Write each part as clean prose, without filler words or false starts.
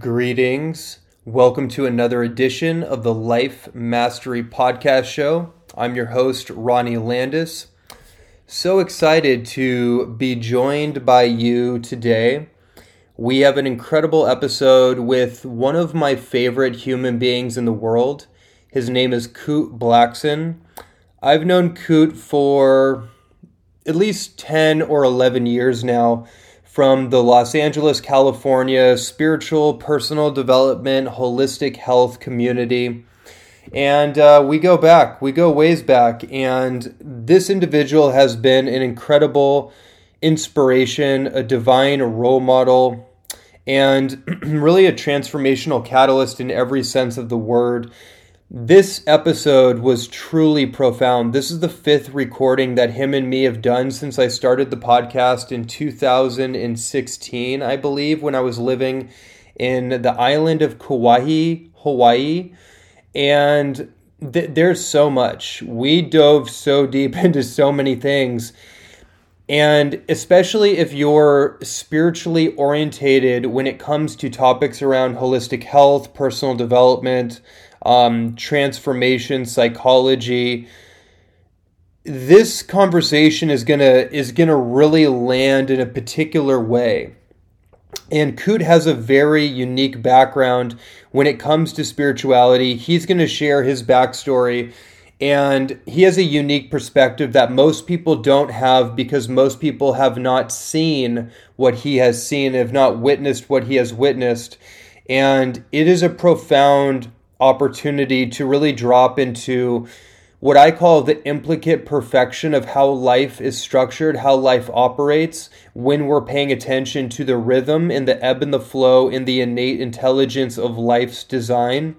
Greetings. Welcome to another edition of the Life Mastery Podcast Show. I'm your host, Ronnie Landis. So excited to be joined by you today. We have an incredible episode with one of my favorite human beings in the world. His name is Kute Blackson. I've known Kute for at least 10 or 11 years now. From the Los Angeles, California spiritual, personal development, holistic health community. And we go ways back. And this individual has been an incredible inspiration, a divine role model, and really a transformational catalyst in every sense of the word. This episode was truly profound. This is the fifth recording that him and me have done since I started the podcast in 2016, I believe, when I was living in the island of Kauai, Hawaii. And there's so much. We dove so deep into so many things. And especially if you're spiritually orientated when it comes to topics around holistic health, personal development, transformation, psychology. This conversation is gonna really land in a particular way. And Kute has a very unique background when it comes to spirituality. He's gonna share his backstory, and he has a unique perspective that most people don't have because most people have not seen what he has seen, have not witnessed what he has witnessed. And it is a profound opportunity to really drop into what I call the implicate perfection of how life is structured, how life operates, when we're paying attention to the rhythm and the ebb and the flow and the innate intelligence of life's design.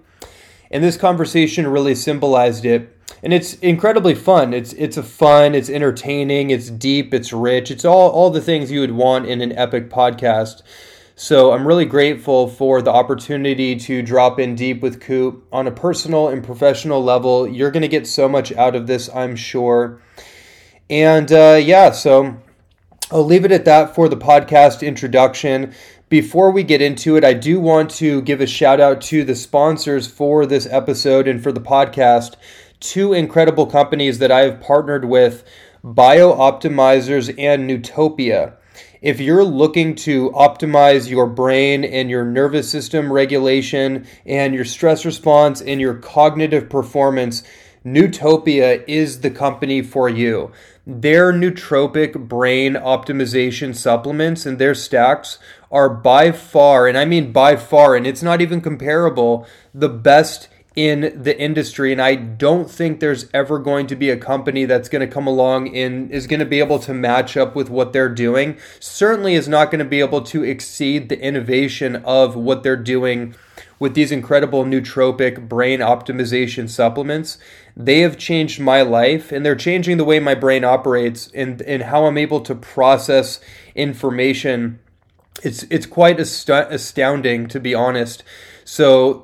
And this conversation really symbolized it. And it's incredibly fun. It's fun, it's entertaining, it's deep, it's rich. It's all the things you would want in an epic podcast. So I'm really grateful for the opportunity to drop in deep with Kute on a personal and professional level. You're going to get so much out of this, I'm sure. And so I'll leave it at that for the podcast introduction. Before we get into it, I do want to give a shout out to the sponsors for this episode and for the podcast. Two incredible companies that I have partnered with, BioOptimizers and Nootopia. If you're looking to optimize your brain and your nervous system regulation and your stress response and your cognitive performance, Nootopia is the company for you. Their nootropic brain optimization supplements and their stacks are by far, and I mean by far, and it's not even comparable, the best in the industry, and I don't think there's ever going to be a company that's going to come along and is going to be able to match up with what they're doing. Certainly is not going to be able to exceed the innovation of what they're doing with these incredible nootropic brain optimization supplements. They have changed my life, and they're changing the way my brain operates and how I'm able to process information. It's quite astounding, to be honest. So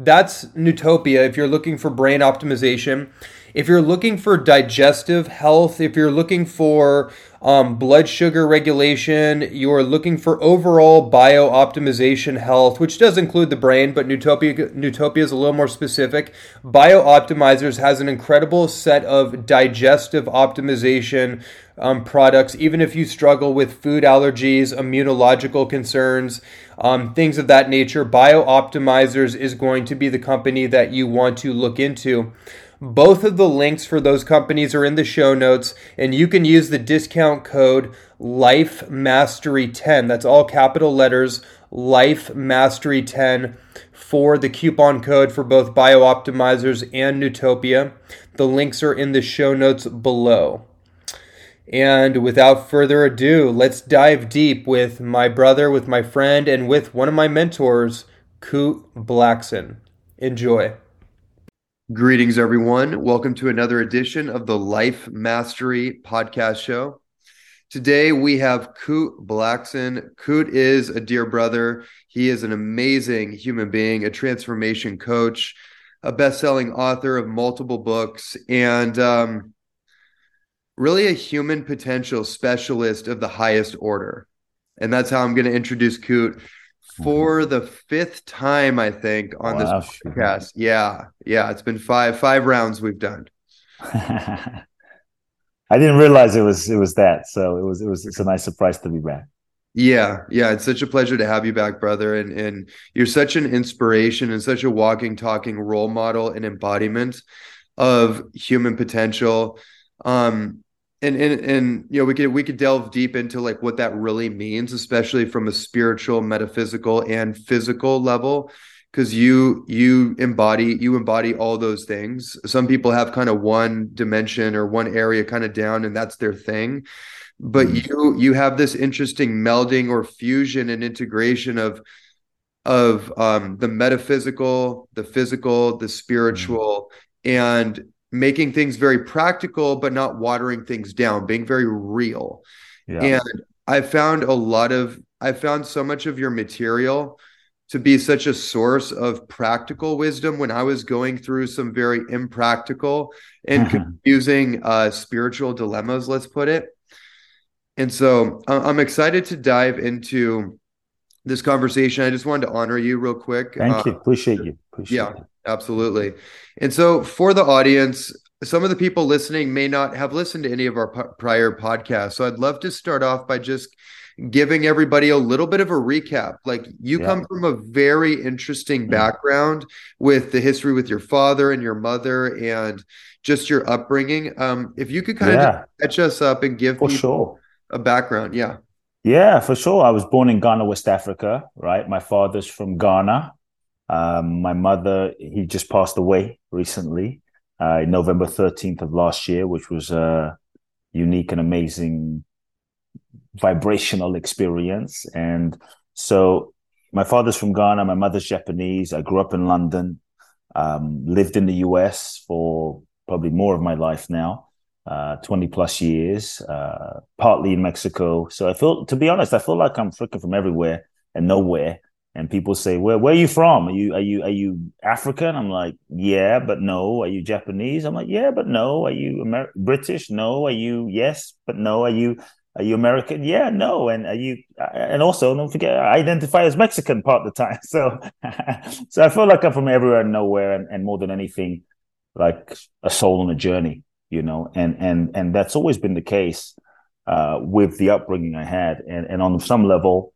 that's Nootopia if you're looking for brain optimization. If you're looking for digestive health, if you're looking for blood sugar regulation, you're looking for overall bio-optimization health, which does include the brain, but Nootopia is a little more specific. BioOptimizers has an incredible set of digestive optimization products, even if you struggle with food allergies, immunological concerns, things of that nature. BioOptimizers is going to be the company that you want to look into. Both of the links for those companies are in the show notes, and you can use the discount code LIFEMASTERY10, that's all capital letters, LIFEMASTERY10, for the coupon code for both BioOptimizers and Nootopia. The links are in the show notes below. And without further ado, let's dive deep with my brother, with my friend, and with one of my mentors, Kute Blackson. Enjoy. Greetings, everyone. Welcome to another edition of the Life Mastery Podcast Show. Today, we have Kute Blackson. Kute is a dear brother. He is an amazing human being, a transformation coach, a best-selling author of multiple books, and really a human potential specialist of the highest order. And that's how I'm going to introduce Kute. for the fifth time, I think, on this podcast. Yeah. Yeah. It's been five rounds we've done. I didn't realize it was that. So it's a nice surprise to be back. Yeah. Yeah. It's such a pleasure to have you back, brother. And you're such an inspiration and such a walking, talking role model and embodiment of human potential. And you know, we could delve deep into like what that really means, especially from a spiritual, metaphysical, and physical level, because you embody all those things. Some people have kind of one dimension or one area kind of down, and that's their thing. But you have this interesting melding or fusion and integration of the metaphysical, the physical, the spiritual, and making things very practical, but not watering things down, being very real. Yeah. And I found so much of your material to be such a source of practical wisdom when I was going through some very impractical and confusing spiritual dilemmas, let's put it. And so I'm excited to dive into this conversation. I just wanted to honor you real quick. Thank you. Appreciate you. Appreciate it. Absolutely. And so for the audience, some of the people listening may not have listened to any of our prior podcasts. So I'd love to start off by just giving everybody a little bit of a recap. Like you come from a very interesting background with the history with your father and your mother and just your upbringing. If you could kind of catch us up and give a background. Yeah. Yeah, for sure. I was born in Ghana, West Africa, right? My father's from Ghana. My mother, he just passed away recently, November 13th of last year, which was a unique and amazing vibrational experience. And so my father's from Ghana, my mother's Japanese. I grew up in London, lived in the US for probably more of my life now, 20 plus years, partly in Mexico. So I feel like I'm freaking from everywhere and nowhere. And people say, where are you from? Are you African? I'm like, yeah, but no. Are you Japanese? I'm like, yeah, but no. Are you British? No. Are you? Yes, but no. Are you American? Yeah, no. And also don't forget, I identify as Mexican part of the time. So, so I feel like I'm from everywhere and nowhere. And more than anything, like a soul on a journey, you know, and that's always been the case, with the upbringing I had. And on some level,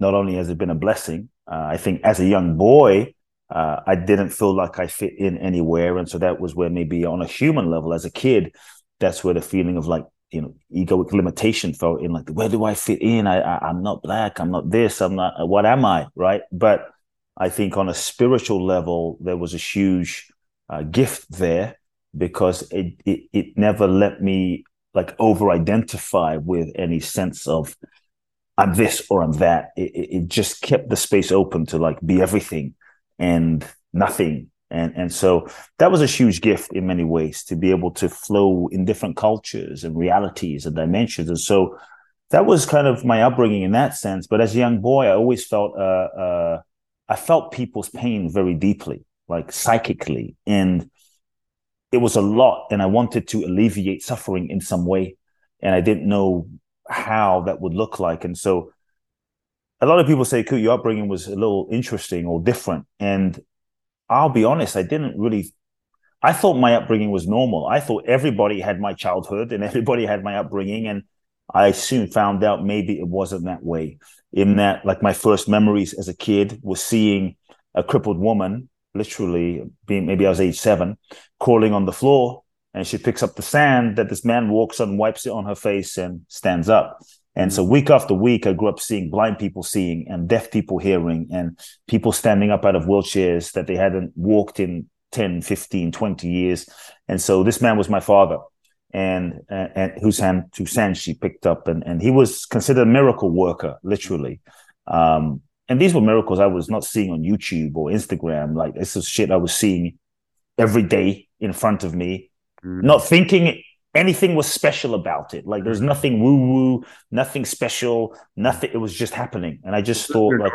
not only has it been a blessing, I think as a young boy, I didn't feel like I fit in anywhere. And so that was where maybe on a human level as a kid, that's where the feeling of like, you know, egoic limitation felt in, like, where do I fit in? I'm not black. I'm not this. I'm not, what am I? Right. But I think on a spiritual level, there was a huge gift there because it never let me like over-identify with any sense of I'm this or I'm that. It just kept the space open to like be everything and nothing. And so that was a huge gift in many ways to be able to flow in different cultures and realities and dimensions. And so that was kind of my upbringing in that sense. But as a young boy, I always felt, I felt people's pain very deeply, like psychically. And it was a lot. And I wanted to alleviate suffering in some way. And I didn't know how that would look like. And so a lot of people say, Kute, your upbringing was a little interesting or different. And I'll be honest, I thought my upbringing was normal. I thought everybody had my childhood and everybody had my upbringing. And I soon found out maybe it wasn't that way, in that like my first memories as a kid was seeing a crippled woman, literally being, maybe I was age 7, crawling on the floor. And she picks up the sand that this man walks on, wipes it on her face and stands up. And so week after week, I grew up seeing blind people seeing and deaf people hearing and people standing up out of wheelchairs that they hadn't walked in 10, 15, 20 years. And so this man was my father and whose hand she picked up. And he was considered a miracle worker, literally. And these were miracles I was not seeing on YouTube or Instagram. Like this is shit I was seeing every day in front of me. Not thinking anything was special about it. Like there's nothing woo-woo, nothing special, nothing. It was just happening. And I just thought like,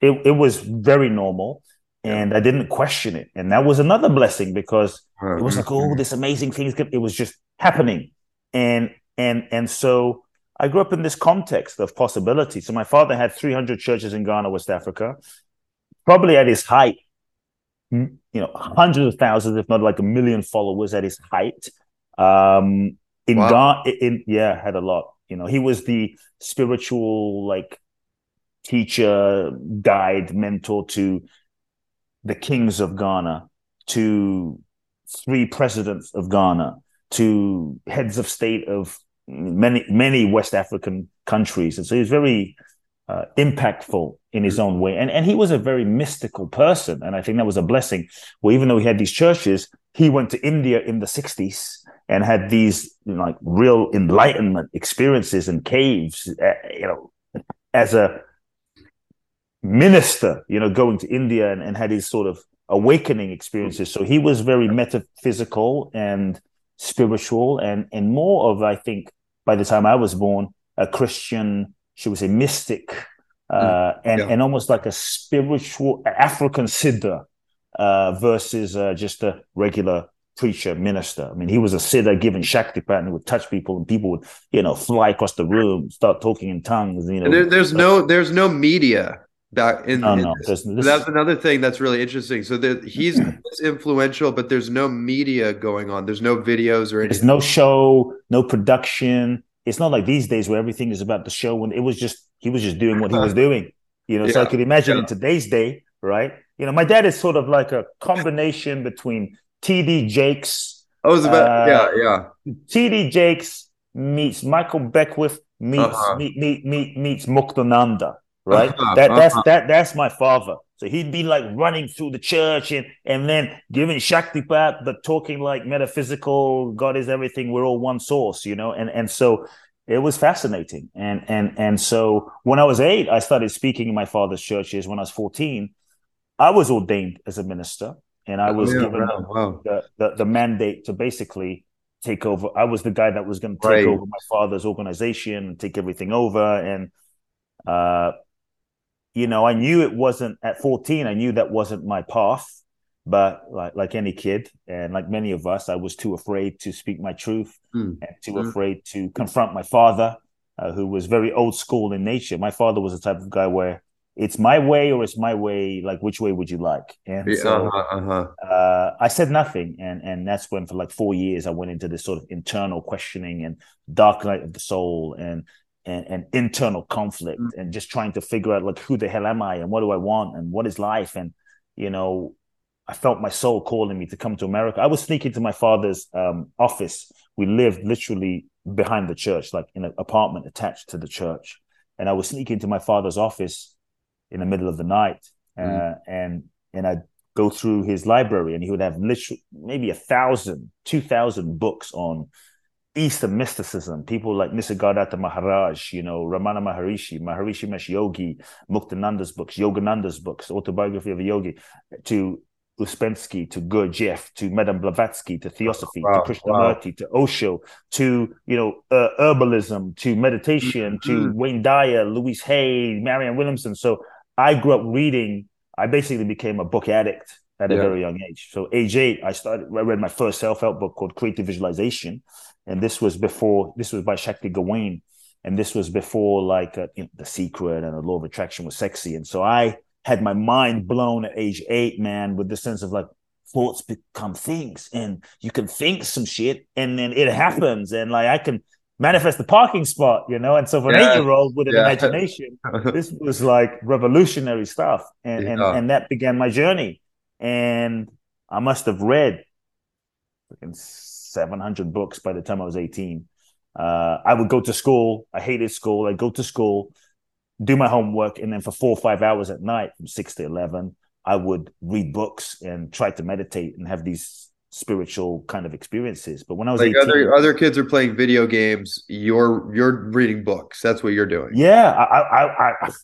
it was very normal. And I didn't question it. And that was another blessing because it was like, this amazing thing. It was just happening. And so I grew up in this context of possibility. So my father had 300 churches in Ghana, West Africa, probably at his height, you know, hundreds of thousands, if not like 1 million followers at his height. In wow. Ghana, yeah, had a lot. You know, he was the spiritual, like, teacher, guide, mentor to the kings of Ghana, to 3 presidents of Ghana, to heads of state of many West African countries. And so he was very impactful in his own way. And he was a very mystical person. And I think that was a blessing. Well, even though he had these churches, he went to India in the 60s and had these, you know, like real enlightenment experiences in caves, you know, as a minister, you know, going to India and had his sort of awakening experiences. So he was very metaphysical and spiritual, and more of, I think, by the time I was born, a Christian, should we say, mystic, and almost like a spiritual African siddha versus just a regular preacher, minister. I mean, he was a siddha giving Shaktipat, who would touch people, and people would, you know, fly across the room, start talking in tongues. You know, and there's no media. That's another thing that's really interesting. So he's influential, but there's no media going on. There's no videos or anything. There's no show, no production. It's not like these days where everything is about the show. When it was just, he was just doing what he was doing. You know, so I could imagine in today's day, right? You know, my dad is sort of like a combination between TD Jakes. TD Jakes meets Michael Beckwith meets Muktananda. Right, that's my father. So he'd be like running through the church and then giving Shaktipat, but talking like metaphysical. God is everything. We're all one source, you know. And so it was fascinating. And so when I was 8, I started speaking in my father's churches. When I was 14, I was ordained as a minister, and I was given the mandate to basically take over. I was the guy that was going to take over my father's organization and take everything over. And you know, I knew it wasn't at 14. I knew that wasn't my path, but like any kid and like many of us, I was too afraid to speak my truth and too afraid to confront my father, who was very old school in nature. My father was the type of guy where it's my way or it's my way. Like, which way would you like? And so I said nothing. And that's when for like 4 years, I went into this sort of internal questioning and dark night of the soul and internal conflict and just trying to figure out like, who the hell am I and what do I want and what is life? And, you know, I felt my soul calling me to come to America. I was sneaking to my father's office. We lived literally behind the church, like in an apartment attached to the church. And I was sneaking to my father's office in the middle of the night and I'd go through his library, and he would have literally maybe 1,000, 2,000 books on Eastern mysticism, people like Nisargadatta Maharaj, you know, Ramana Maharishi, Maharishi Mahesh Yogi, Muktananda's books, Yogananda's books, Autobiography of a Yogi, to Ouspensky, to Gurdjieff, to Madame Blavatsky, to Theosophy, to Krishnamurti, to Osho, to, you know, herbalism, to meditation, to Wayne Dyer, Louise Hay, Marianne Williamson. So I grew up reading. I basically became a book addict at a very young age. So age 8, I read my first self-help book called Creative Visualization. And this was by Shakti Gawain. And this was before like The Secret and the Law of Attraction was sexy. And so I had my mind blown at age 8, man, with the sense of like thoughts become things, and you can think some shit and then it happens. And like, I can manifest the parking spot, you know? And so for an 8-year-old with an imagination, this was like revolutionary stuff. And that began my journey. And I must have read 700 books by the time I was 18. I would go to school. I hated school. I'd go to school, do my homework, and then for 4 or 5 hours at night, from 6 to 11, I would read books and try to meditate and have these spiritual kind of experiences. But when I was like 18, other kids are playing video games, you're reading books. That's what you're doing. Yeah,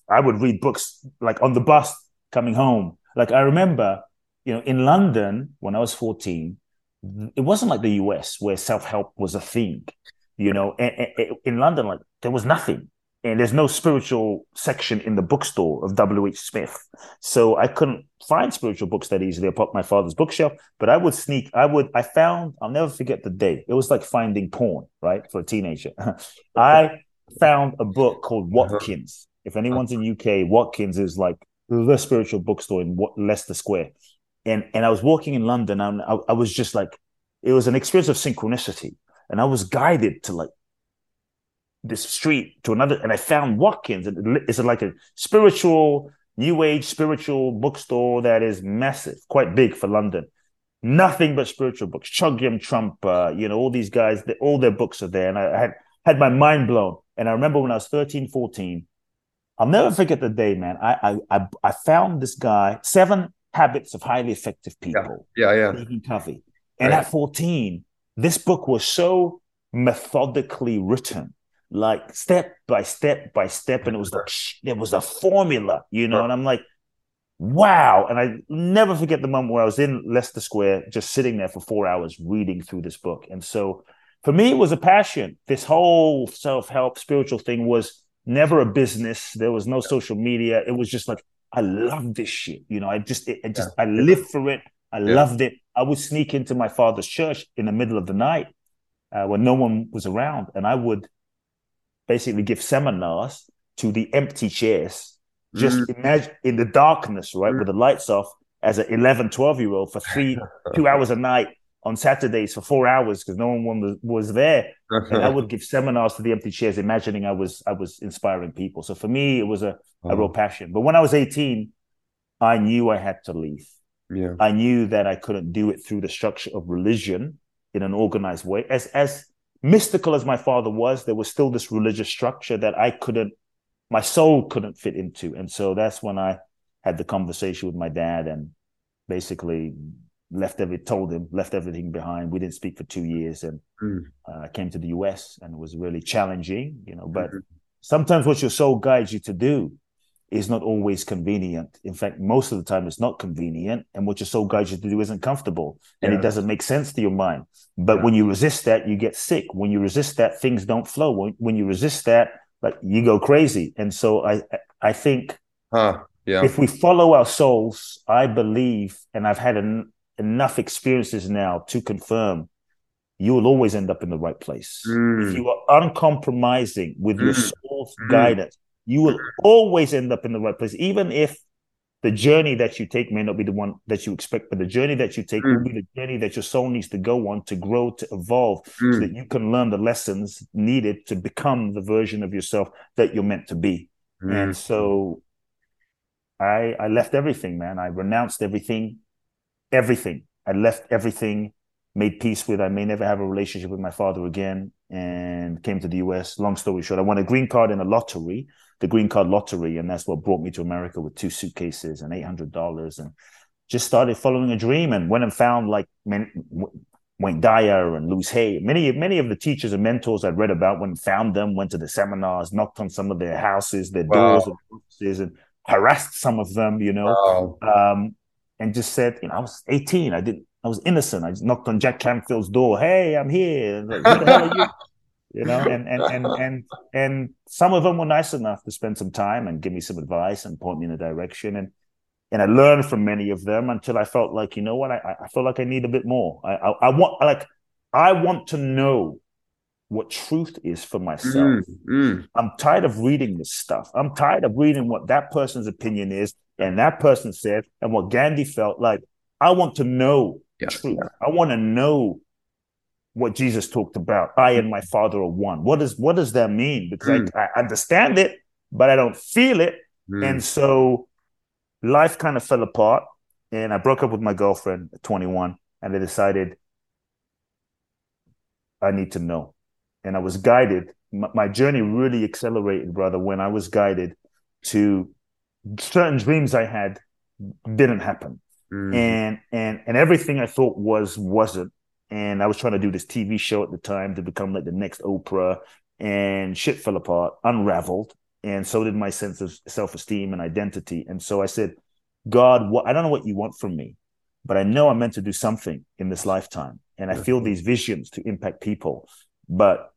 I would read books like on the bus coming home. Like, I remember, you know, in London when I was 14, it wasn't like the US where self-help was a thing, you know. And in London, like, there was nothing, and there's no spiritual section in the bookstore of W.H. Smith. So I couldn't find spiritual books that easily upon my father's bookshelf, but I would sneak. I'll never forget the day. It was like finding porn, right? For a teenager. I found a book called Watkins. If anyone's in UK, Watkins is like the spiritual bookstore in Leicester Square. And I was walking in London, and I was just like, it was an experience of synchronicity. And I was guided to like this street to another, and I found Watkins. And it's like a spiritual, new age spiritual bookstore that is massive, quite big for London. Nothing but spiritual books. Chogyam Trungpa, all these guys, all their books are there. And I had my mind blown. And I remember when I was 13, 14, I'll never forget the day, man. I found this guy, 7 Habits of Highly Effective People. Stephen Covey. And at 14, this book was so methodically written, like step by step by step. And it was like, there was a formula, and I'm like, wow. And I never forget the moment where I was in Leicester Square, just sitting there for 4 hours reading through this book. And so for me, it was a passion. This whole self-help spiritual thing was never a business. There was no social media. It was just like, I love this shit. I lived for it. I loved it. I would sneak into my father's church in the middle of the night when no one was around. And I would basically give seminars to the empty chairs. Just imagine in the darkness, right, with the lights off, as an 11, 12-year-old for 2 hours a night on Saturdays for 4 hours because no one was there. And I would give seminars to the empty chairs, imagining I was inspiring people. So for me, it was a real passion. But when I was 18, I knew I had to leave. Yeah. I knew that I couldn't do it through the structure of religion in an organized way. As mystical as my father was, there was still this religious structure that my soul couldn't fit into. And so that's when I had the conversation with my dad and basically left everything behind. We didn't speak for 2 years, and I came to the US, and it was really challenging, but sometimes what your soul guides you to do is not always convenient. In fact, most of the time it's not convenient, and what your soul guides you to do isn't comfortable, and it doesn't make sense to your mind. But when you resist that, you get sick. When you resist that, things don't flow. When you resist that, like, you go crazy. And so I think if we follow our souls, I believe, and I've had enough experiences now to confirm, you will always end up in the right place. If you are uncompromising with your soul's guidance, you will always end up in the right place, even if the journey that you take may not be the one that you expect, but the journey that you take will be the journey that your soul needs to go on to grow, to evolve, so that you can learn the lessons needed to become the version of yourself that you're meant to be. And so I left everything, man. I renounced everything. I left everything, made peace with, I may never have a relationship with my father again, and came to the US. Long story short, I won a green card in a lottery. The green card lottery, and that's what brought me to America with 2 suitcases and $800, and just started following a dream, and went and found like Wayne Dyer and Louise Hay, many of the teachers and mentors I'd read about. Went and found them, went to the seminars, knocked on some of their houses, their doors and offices, and harassed some of them, and just said, I was 18, I was innocent. I just knocked on Jack Canfield's door. Hey, I'm here. Like, who the hell are you? And some of them were nice enough to spend some time and give me some advice and point me in a direction. And I learned from many of them until I felt like, you know what, I feel like I need a bit more. I want to know what truth is for myself. I'm tired of reading this stuff. I'm tired of reading what that person's opinion is and that person said and what Gandhi felt like. I want to know truth. I want to know what Jesus talked about. I and my Father are one. What does that mean? Because I understand it, but I don't feel it. And so life kind of fell apart, and I broke up with my girlfriend at 21, and I decided I need to know. And I was guided. My journey really accelerated, brother, when I was guided to certain dreams I had didn't happen. And everything I thought wasn't. And I was trying to do this TV show at the time to become like the next Oprah, and shit fell apart, unraveled. And so did my sense of self-esteem and identity. And so I said, God, I don't know what you want from me, but I know I'm meant to do something in this lifetime. And I feel these visions to impact people, but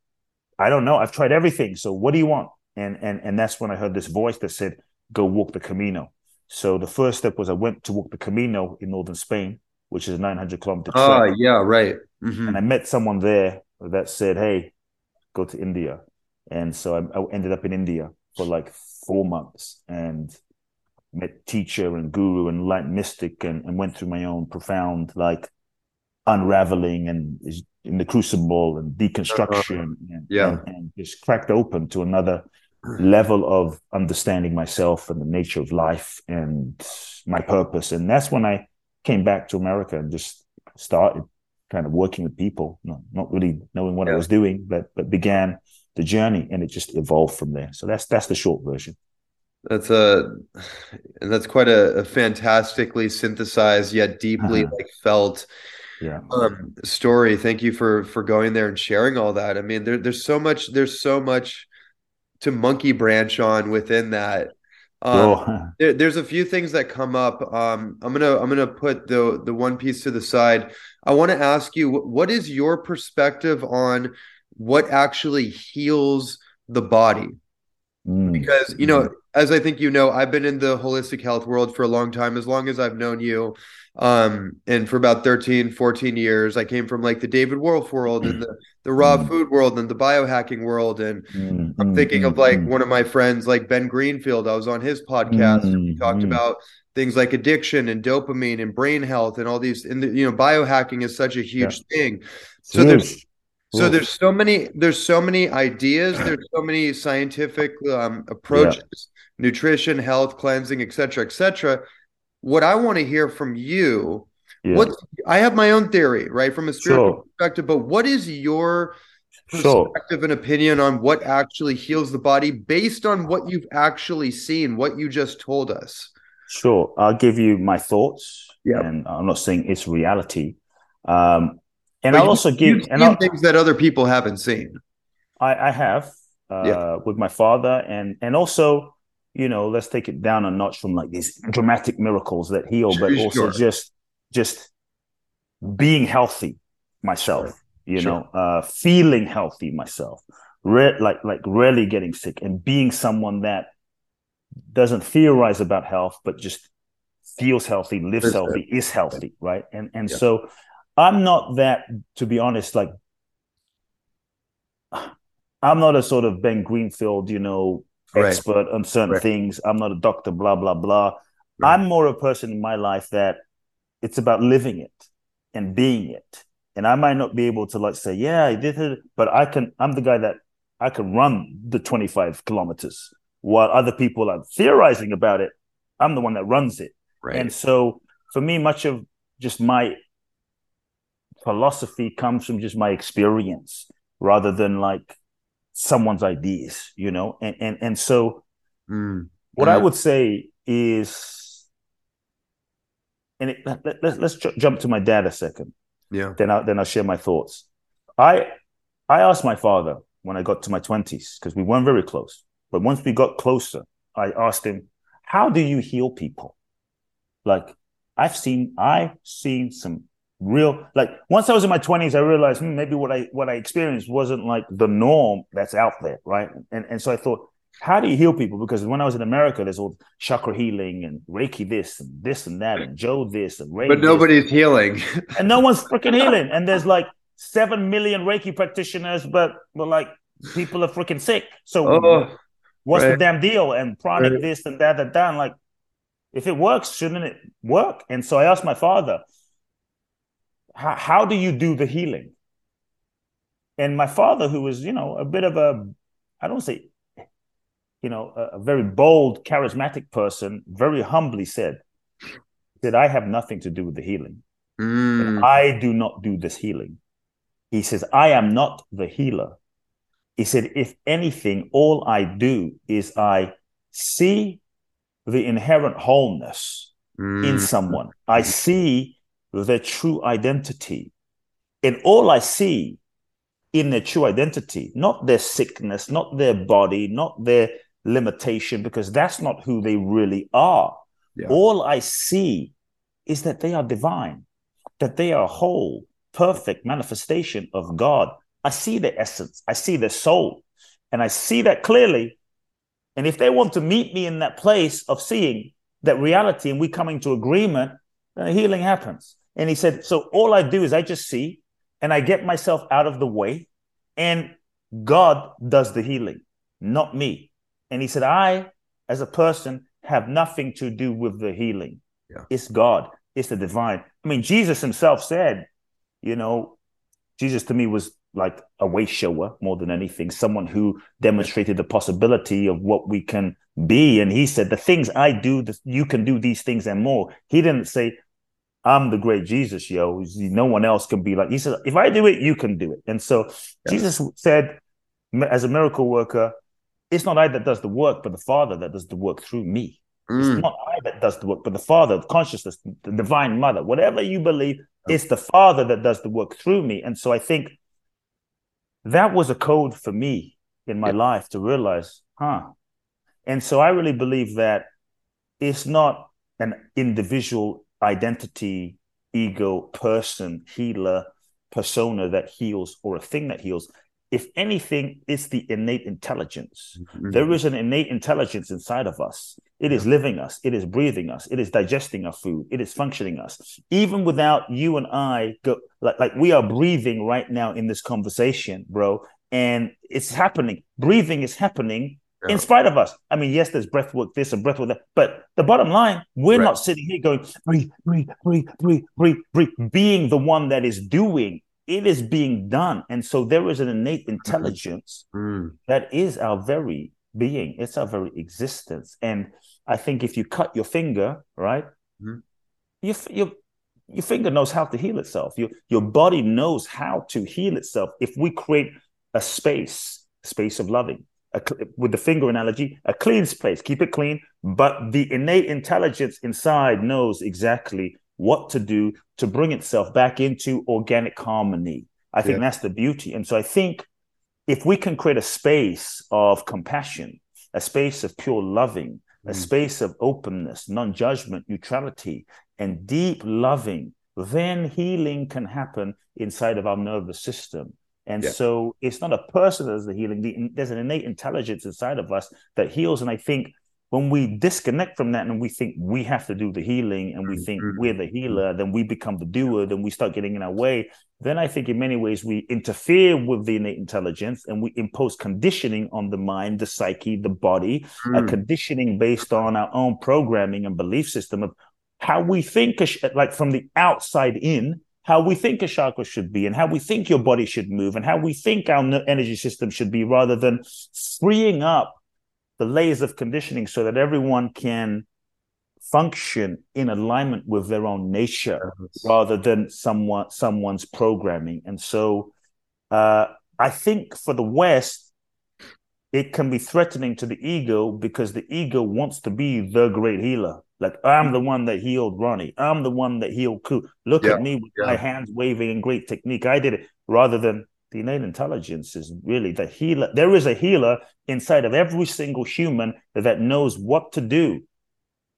I don't know. I've tried everything. So what do you want? And that's when I heard this voice that said, go walk the Camino. So the first step was I went to walk the Camino in northern Spain, which is a 900-kilometer track. Oh, yeah, right. And I met someone there that said, hey, go to India. And so I ended up in India for like 4 months and met teacher and guru and light mystic, and went through my own profound like unraveling and in the crucible and deconstruction, and just cracked open to another level of understanding myself and the nature of life and my purpose. And that's when I came back to America and just started kind of working with people, not really knowing what I was doing, but began the journey, and it just evolved from there. So that's the short version. That's quite a fantastically synthesized yet deeply like felt story. Thank you for going there and sharing all that. I mean, there's so much to monkey branch on within that. There's a few things that come up. I'm gonna put the one piece to the side. I want to ask you, what is your perspective on what actually heals the body? Because, you know, as I think you know, I've been in the holistic health world for a long time, as long as I've known you. And for about 13, 14 years, I came from like the David Wolf world and the raw food world and the biohacking world. And I'm thinking of like one of my friends, like Ben Greenfield. I was on his podcast and we talked about things like addiction and dopamine and brain health and all these, and you know, biohacking is such a huge thing. So there's so many ideas. There's so many scientific approaches, nutrition, health, cleansing, et cetera, et cetera. What I want to hear from you, I have my own theory, right, from a spiritual perspective, but what is your perspective and opinion on what actually heals the body based on what you've actually seen, what you just told us? Sure. I'll give you my thoughts. Yeah. And I'm not saying it's reality. And I'll also give things that other people haven't seen. I have with my father, and also, you know, let's take it down a notch from like these dramatic miracles that heal, but also just being healthy myself, feeling healthy myself, rarely getting sick, and being someone that doesn't theorize about health, but just feels healthy, lives healthy, is healthy, right? And so I'm not that, to be honest, like I'm not a sort of Ben Greenfield, you know, expert on certain things. I'm not a doctor, blah, blah, blah. Right. I'm more a person in my life that it's about living it and being it. And I might not be able to like say, yeah, I did it, but I'm the guy that I can run the 25 kilometers while other people are theorizing about it. I'm the one that runs it. Right. And so for me, much of just my philosophy comes from just my experience rather than like someone's ideas, you know? And so what I would say is, and let's jump to my dad a second. Yeah. Then I'll share my thoughts. I asked my father when I got to my 20s, because we weren't very close, but once we got closer, I asked him, how do you heal people? Like I've seen some real, like once I was in my 20s, I realized maybe what I experienced wasn't like the norm that's out there, right? And so I thought, how do you heal people? Because when I was in America, there's all chakra healing and Reiki this and that and Joe this and Reiki. But nobody's healing. And no one's freaking healing. And there's like 7 million Reiki practitioners, but like people are freaking sick. So what's the damn deal? And pranic this and that and that. And like, if it works, shouldn't it work? And so I asked my father, how do you do the healing? And my father, who was, you know, a bit of a, I don't say, you know, a very bold, charismatic person, very humbly said, I have nothing to do with the healing. And I do not do this healing. He says, I am not the healer. He said, if anything, all I do is I see the inherent wholeness in someone. I see their true identity. And all I see in their true identity, not their sickness, not their body, not their limitation, because that's not who they really are. Yeah. All I see is that they are divine, that they are whole, perfect manifestation of God. I see their essence. I see their soul. And I see that clearly. And if they want to meet me in that place of seeing that reality and we coming to agreement, then healing happens. And he said, so all I do is I just see and I get myself out of the way. And God does the healing, not me. And he said, I, as a person, have nothing to do with the healing. Yeah. It's God. It's the divine. I mean, Jesus himself said, you know, Jesus to me was like a way shower more than anything, someone who demonstrated the possibility of what we can be. And he said, the things I do, you can do these things and more. He didn't say, I'm the great Jesus, yo. No one else can be like, he said, if I do it, you can do it. And so Jesus said, as a miracle worker, it's not I that does the work, but the Father that does the work through me. It's not I that does the work, but the Father, the consciousness, the divine mother, whatever you believe, it's the Father that does the work through me. And so I think that was a code for me in my life to realize, And so I really believe that it's not an individual identity, ego, person, healer, persona that heals or a thing that heals. If anything, it's the innate intelligence. Mm-hmm. There is an innate intelligence inside of us. It is living us. It is breathing us. It is digesting our food. It is functioning us. Even without you and I, like we are breathing right now in this conversation, bro, and it's happening. Breathing is happening in spite of us. I mean, yes, there's breath work this and breath work that, but the bottom line, we're not sitting here going, breathe, breathe, breathe, breathe, breathe, breathe, being the one that is doing. It is being done. And so there is an innate intelligence that is our very being. It's our very existence. And I think if you cut your finger, right, your finger knows how to heal itself. Your body knows how to heal itself. If we create a space of loving, with the finger analogy, a clean space, keep it clean. But the innate intelligence inside knows exactly what to do to bring itself back into organic harmony. I think that's the beauty. And so I think if we can create a space of compassion, a space of pure loving, a space of openness, non-judgment, neutrality, and deep loving, then healing can happen inside of our nervous system. And so it's not a person that does the healing. There's an innate intelligence inside of us that heals. And I think when we disconnect from that and we think we have to do the healing and we think we're the healer, then we become the doer, then we start getting in our way. Then I think in many ways we interfere with the innate intelligence and we impose conditioning on the mind, the psyche, the body, a conditioning based on our own programming and belief system of how we think, like from the outside in, how we think a chakra should be and how we think your body should move and how we think our energy system should be, rather than freeing up the layers of conditioning so that everyone can function in alignment with their own nature rather than someone's programming. And so I think for the West, it can be threatening to the ego because the ego wants to be the great healer. Like, I'm the one that healed Ronnie. I'm the one that healed Ku. Look at me with my hands waving and great technique. I did it, rather than the innate intelligence is really the healer. There is a healer inside of every single human that knows what to do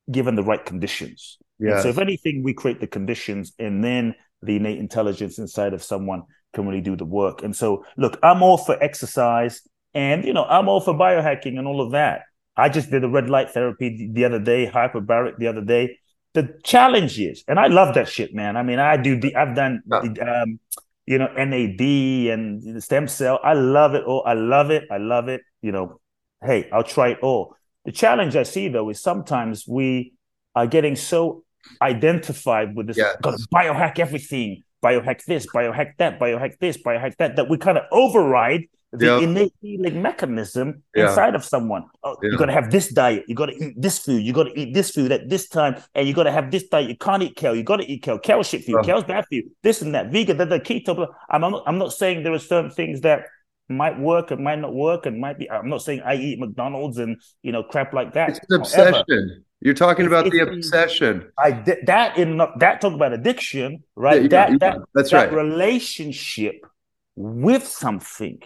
given the right conditions. Yes. So if anything, we create the conditions, and then the innate intelligence inside of someone can really do the work. And so, look, I'm all for exercise, and, you know, I'm all for biohacking and all of that. I just did a red light therapy the other day, hyperbaric the other day. The challenge is, and I love that shit, man. I mean, I've done you know, NAD and stem cell. I love it all. I love it. You know, hey, I'll try it all. The challenge I see, though, is sometimes we are getting so identified with this, gotta biohack everything, biohack this, biohack that, biohack this, biohack that we kind of override the innate healing mechanism inside of someone. Oh, you got to have this diet. You got to eat this food. You got to eat this food at this time. And you got to have this diet. You can't eat kale. You got to eat kale. Kale shit for you. Kale's bad for you. This and that. Vegan, the keto. I'm not saying there are certain things that might work and might not work and might be. I'm not saying I eat McDonald's and, you know, crap like that. It's an obsession. However, you're talking about the obsession. Talk about addiction, right? That relationship with something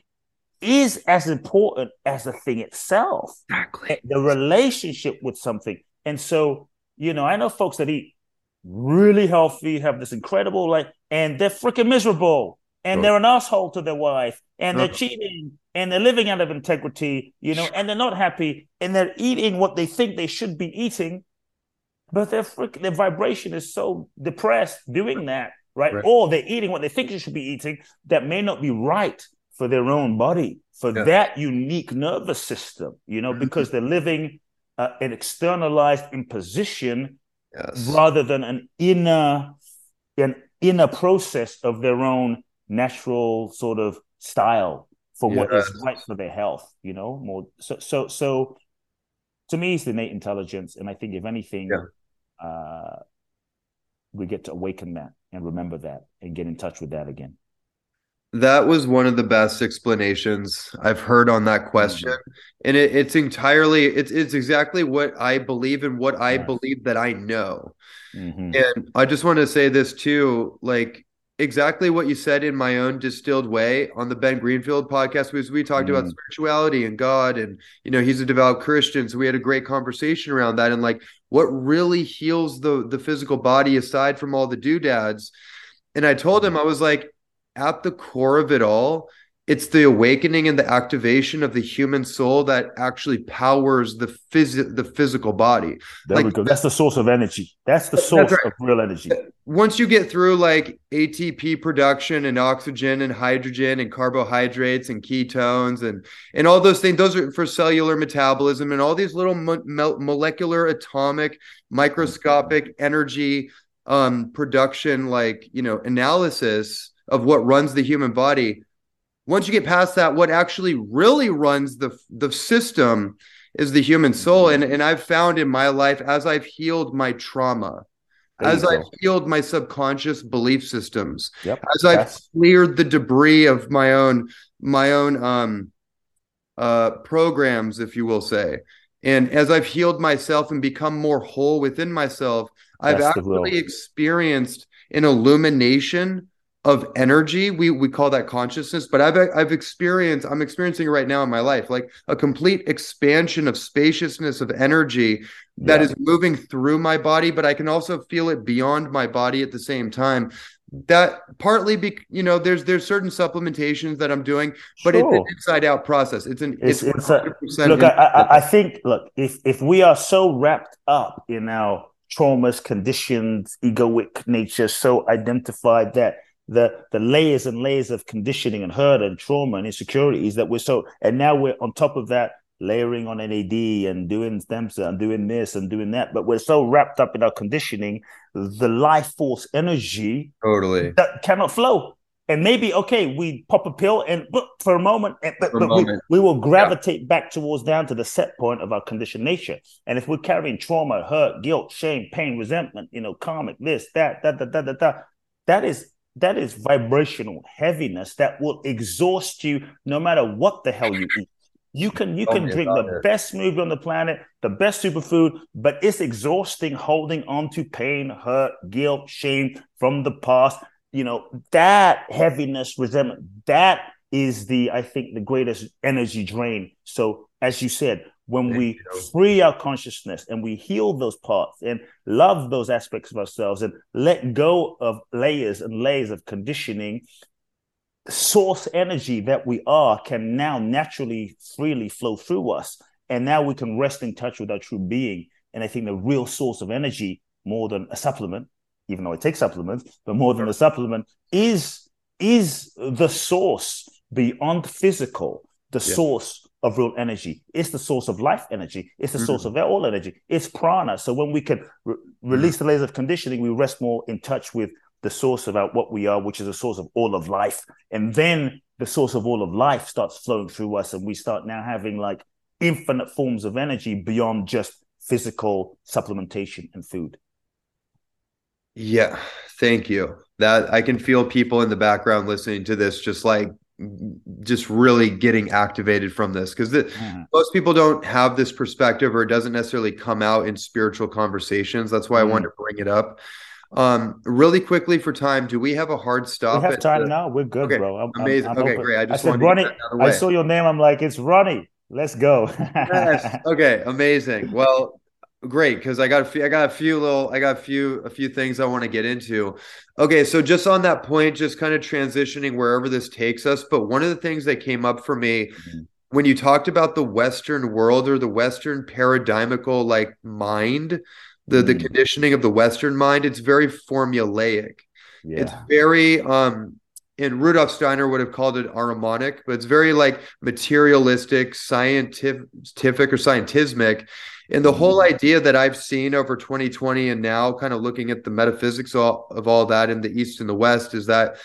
is as important as the thing itself. Exactly. The relationship with something. And so, you know, I know folks that eat really healthy, have this incredible life, and they're freaking miserable. And they're an asshole to their wife. And they're cheating. And they're living out of integrity, you know, and they're not happy. And they're eating what they think they should be eating. But their vibration is so depressed doing that, right? Or they're eating what they think they should be eating that may not be right for their own body, for that unique nervous system, you know, because they're living an externalized imposition rather than an inner process of their own natural sort of style for what is right for their health, you know, more. So to me, it's the innate intelligence. And I think if anything, we get to awaken that and remember that and get in touch with that again. That was one of the best explanations I've heard on that question. And it's entirely, it's exactly what I believe and what I believe that I know. And I just want to say this too, like exactly what you said in my own distilled way on the Ben Greenfield podcast, because we talked about spirituality and God, and, you know, he's a devout Christian. So we had a great conversation around that. And like what really heals the physical body aside from all the doodads. And I told him, I was like, at the core of it all, it's the awakening and the activation of the human soul that actually powers the physical body. There we go. That's the source of energy. That's the source of real energy. Once you get through like ATP production and oxygen and hydrogen and carbohydrates and ketones and all those things, those are for cellular metabolism and all these little molecular, atomic, microscopic energy production, like, you know, analysis of what runs the human body. Once you get past that, what actually really runs the system is the human soul. And I've found in my life, as I've healed my trauma, as I've healed my subconscious belief systems, as I've cleared the debris of my own programs, if you will say, and as I've healed myself and become more whole within myself, I've actually experienced an illumination of energy. We call that consciousness, but I'm experiencing it right now in my life, like a complete expansion of spaciousness of energy that is moving through my body, but I can also feel it beyond my body at the same time. That partly, there's certain supplementations that I'm doing, but it's an inside out process. It's 100%. Look, I think, look, if we are so wrapped up in our traumas, conditions, egoic nature, so identified that the layers and layers of conditioning and hurt and trauma and insecurities that we're so, and now we're on top of that layering on NAD and doing stem cell and doing this and doing that, but we're so wrapped up in our conditioning, the life force energy that cannot flow. And maybe, we pop a pill and for a moment, we will gravitate back towards down to the set point of our conditioned nature. And if we're carrying trauma, hurt, guilt, shame, pain, resentment, karmic, this, that is vibrational heaviness that will exhaust you no matter what the hell you eat. You can drink the best movie on the planet, the best superfood, but it's exhausting holding on to pain, hurt, guilt, shame from the past. That heaviness, resentment, that is I think the greatest energy drain. So as you said, when we free our consciousness and we heal those parts and love those aspects of ourselves and let go of layers and layers of conditioning, source energy that we are can now naturally, freely flow through us. And now we can rest in touch with our true being. And I think the real source of energy, more than a supplement, even though I take supplements, but more than a supplement, is the source beyond physical, the source of real energy. It's the source of life energy. It's the source of all energy. It's prana. So when we can release the layers of conditioning, we rest more in touch with the source about what we are, which is the source of all of life. And then the source of all of life starts flowing through us. And we start now having like infinite forms of energy beyond just physical supplementation and food. Yeah. Thank you. That I can feel people in the background listening to this, just really getting activated from this, because most people don't have this perspective, or it doesn't necessarily come out in spiritual conversations. That's why I wanted to bring it up. Really quickly for time, do we have a hard stop? We have time now. We're good, bro. Amazing. I'm okay, great. I said Ronnie. I saw your name. I'm like, it's Ronnie. Let's go. Yes. Okay. Amazing. Well, great, because I got a few things I want to get into. Okay, so just on that point, just kind of transitioning wherever this takes us. But one of the things that came up for me when you talked about the Western world or the Western paradigmical like mind, the conditioning of the Western mind, it's very formulaic. It's very and Rudolf Steiner would have called it Ahrimanic, but it's very like materialistic, scientific or scientismic. And the whole idea that I've seen over 2020 and now kind of looking at the metaphysics of all that in the East and the West is that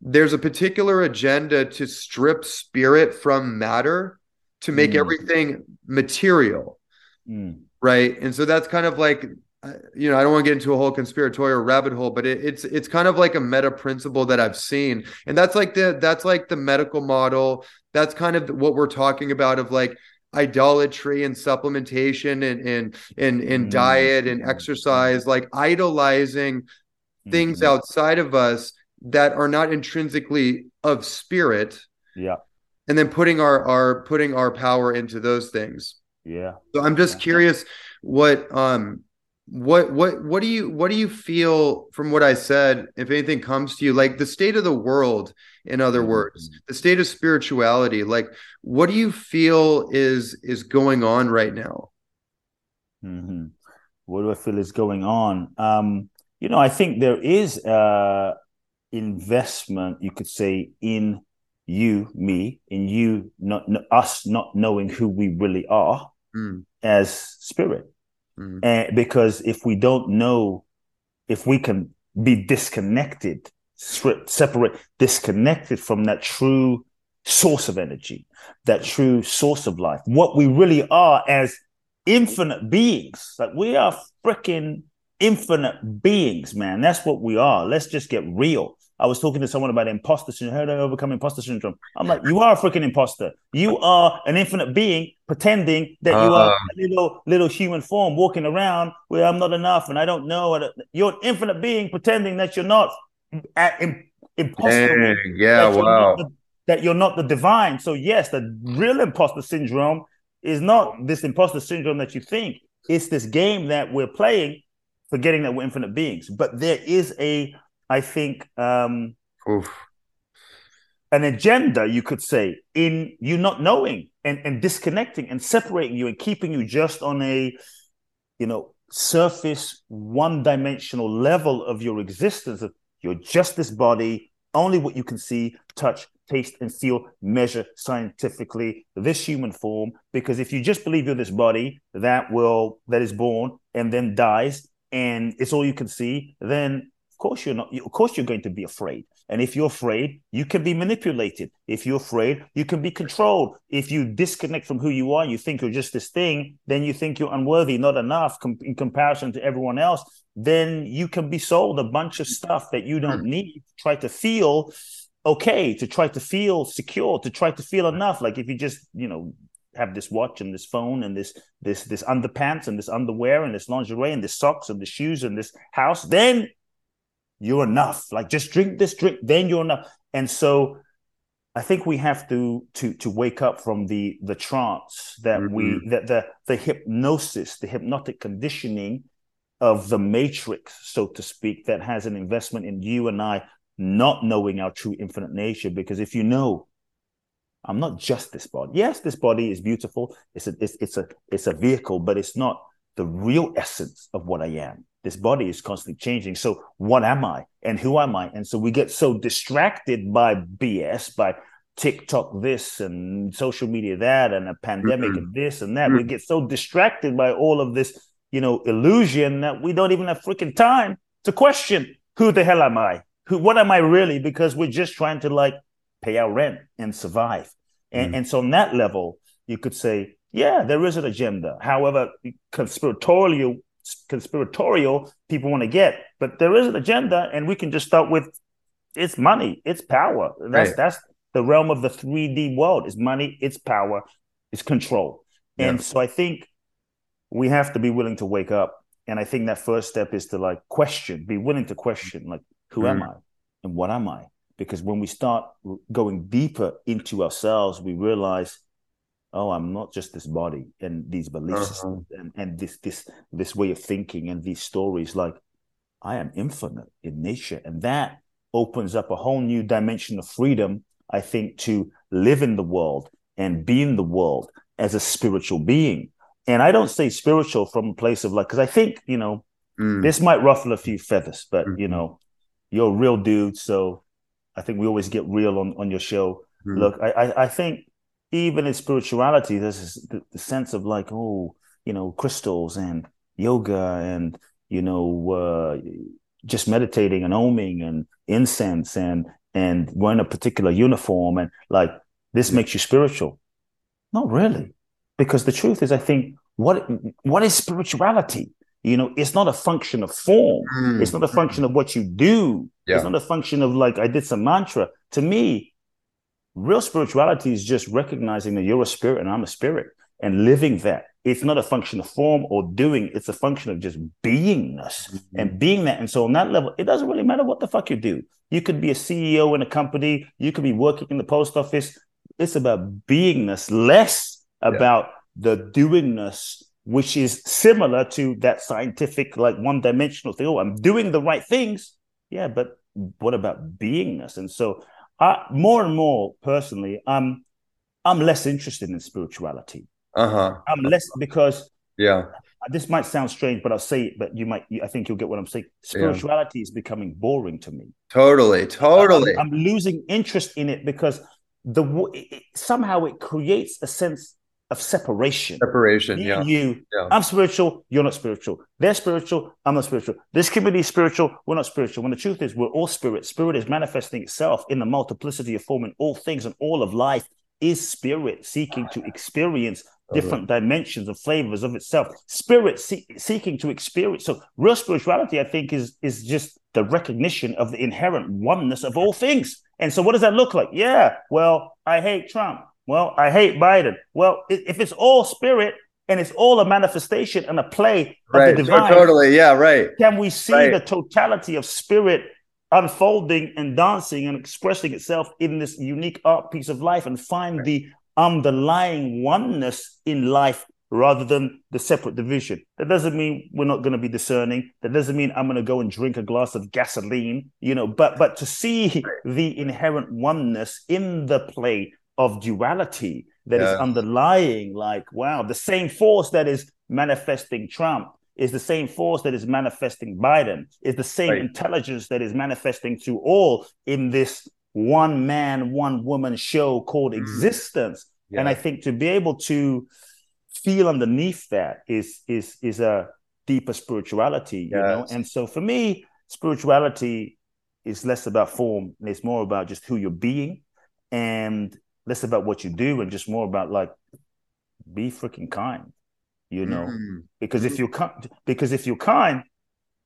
there's a particular agenda to strip spirit from matter to make everything material. Right. And so that's kind of like, you know, I don't want to get into a whole conspiratorial rabbit hole, but it's kind of like a meta principle that I've seen. And that's like the medical model. That's kind of what we're talking about of like idolatry and supplementation and diet and exercise, like idolizing things outside of us that are not intrinsically of spirit. Yeah. And then putting our power into those things. Yeah. So I'm just curious what do you feel from what I said, if anything comes to you, like the state of the world, in other words, the state of spirituality, like what do you feel is going on right now? What do I feel is going on? You know, I think there is investment, you could say, in you, me, in you, us not knowing who we really are as spirit. And because if we don't know, if we can be disconnected, disconnected from that true source of energy, that true source of life, what we really are as infinite beings, like we are freaking infinite beings, man. That's what we are. Let's just get real. I was talking to someone about imposter syndrome. How do I overcome imposter syndrome? I'm like, you are a freaking imposter. You are an infinite being pretending that you are a little human form walking around where I'm not enough and I don't know. You're an infinite being pretending that you're not imposter. Yeah, wow. That you're not the divine. So yes, the real imposter syndrome is not this imposter syndrome that you think. It's this game that we're playing, forgetting that we're infinite beings. But there is an agenda, you could say, in you not knowing and disconnecting and separating you and keeping you just on a, you know, surface, one-dimensional level of your existence. Of you're just this body, only what you can see, touch, taste, and feel, measure scientifically, this human form. Because if you just believe you're this body that is born and then dies and it's all you can see, then course you're not. Of course you're going to be afraid. And if you're afraid, you can be manipulated. If you're afraid, you can be controlled. If you disconnect from who you are, you think you're just this thing, then you think you're unworthy, not enough in comparison to everyone else. Then you can be sold a bunch of stuff that you don't need to try to feel okay, to try to feel secure, to try to feel enough. Like if you just, you know, have this watch and this phone and this underpants and this underwear and this lingerie and this socks and the shoes and this house, then you're enough. Like just drink this drink, then you're enough. And so I think we have to wake up from the trance that the hypnosis, the hypnotic conditioning of the matrix, so to speak, that has an investment in you and I not knowing our true infinite nature. Because if you know, I'm not just this body. Yes, this body is beautiful. It's a vehicle, but it's not the real essence of what I am. This body is constantly changing. So what am I and who am I? And so we get so distracted by BS, by TikTok this and social media that and a pandemic and this and that. We get so distracted by all of this, you know, illusion that we don't even have freaking time to question who the hell am I? What am I really? Because we're just trying to like pay our rent and survive. And so on that level, you could say, yeah, there is an agenda. However, conspiratorial people want to get, but there is an agenda, and we can just start with it's money, it's power. That's the realm of the 3D world. It's money, it's power, it's control. Yeah. And so I think we have to be willing to wake up. And I think that first step is to like be willing to question, like, who am I and what am I? Because when we start going deeper into ourselves, we realize, oh, I'm not just this body and these beliefs and this way of thinking and these stories. Like, I am infinite in nature. And that opens up a whole new dimension of freedom, I think, to live in the world and be in the world as a spiritual being. And I don't say spiritual from a place of like, because I think, you know, this might ruffle a few feathers, but, you know, you're a real dude. So I think we always get real on your show. Mm. Look, I think even in spirituality, there's the sense of like, oh, you know, crystals and yoga and, you know, just meditating and oming and incense and wearing a particular uniform and like, this makes you spiritual. Not really. Because the truth is, I think, what is spirituality? You know, it's not a function of form. Mm. It's not a function of what you do. Yeah. It's not a function of like, I did some mantra. To me, real spirituality is just recognizing that you're a spirit and I'm a spirit and living that. It's not a function of form or doing. It's a function of just beingness and being that. And so on that level, it doesn't really matter what the fuck you do. You could be a CEO in a company. You could be working in the post office. It's about beingness, less about the doingness, which is similar to that scientific, like one-dimensional thing. Oh, I'm doing the right things. Yeah, but what about beingness? And so more and more, personally, I'm less interested in spirituality. I'm less because this might sound strange, but I'll say it. But you might, I think you'll get what I'm saying. Spirituality is becoming boring to me. Totally. I'm losing interest in it because somehow it creates a sense of separation. I'm spiritual. You're not spiritual. They're spiritual. I'm not spiritual. This community is spiritual. We're not spiritual. When the truth is, we're all spirit. Spirit is manifesting itself in the multiplicity of form, and all things and all of life is spirit seeking to experience different dimensions and flavors of itself. Spirit seeking to experience. So real spirituality, I think, is just the recognition of the inherent oneness of all things. And so what does that look like? Yeah, well, I hate Trump. Well, I hate Biden. Well, if it's all spirit and it's all a manifestation and a play of the divine. Can we see the totality of spirit unfolding and dancing and expressing itself in this unique art piece of life and find the underlying oneness in life rather than the separate division? That doesn't mean we're not going to be discerning. That doesn't mean I'm going to go and drink a glass of gasoline, you know, but to see the inherent oneness in the play of duality that is underlying, like, wow, the same force that is manifesting Trump is the same force that is manifesting Biden, is the same intelligence that is manifesting through all in this one man, one woman show called existence. Yeah. And I think to be able to feel underneath that is a deeper spirituality, you know? And so for me, spirituality is less about form and it's more about just who you're being and less about what you do and just more about like, be freaking kind. You know, because if you're kind,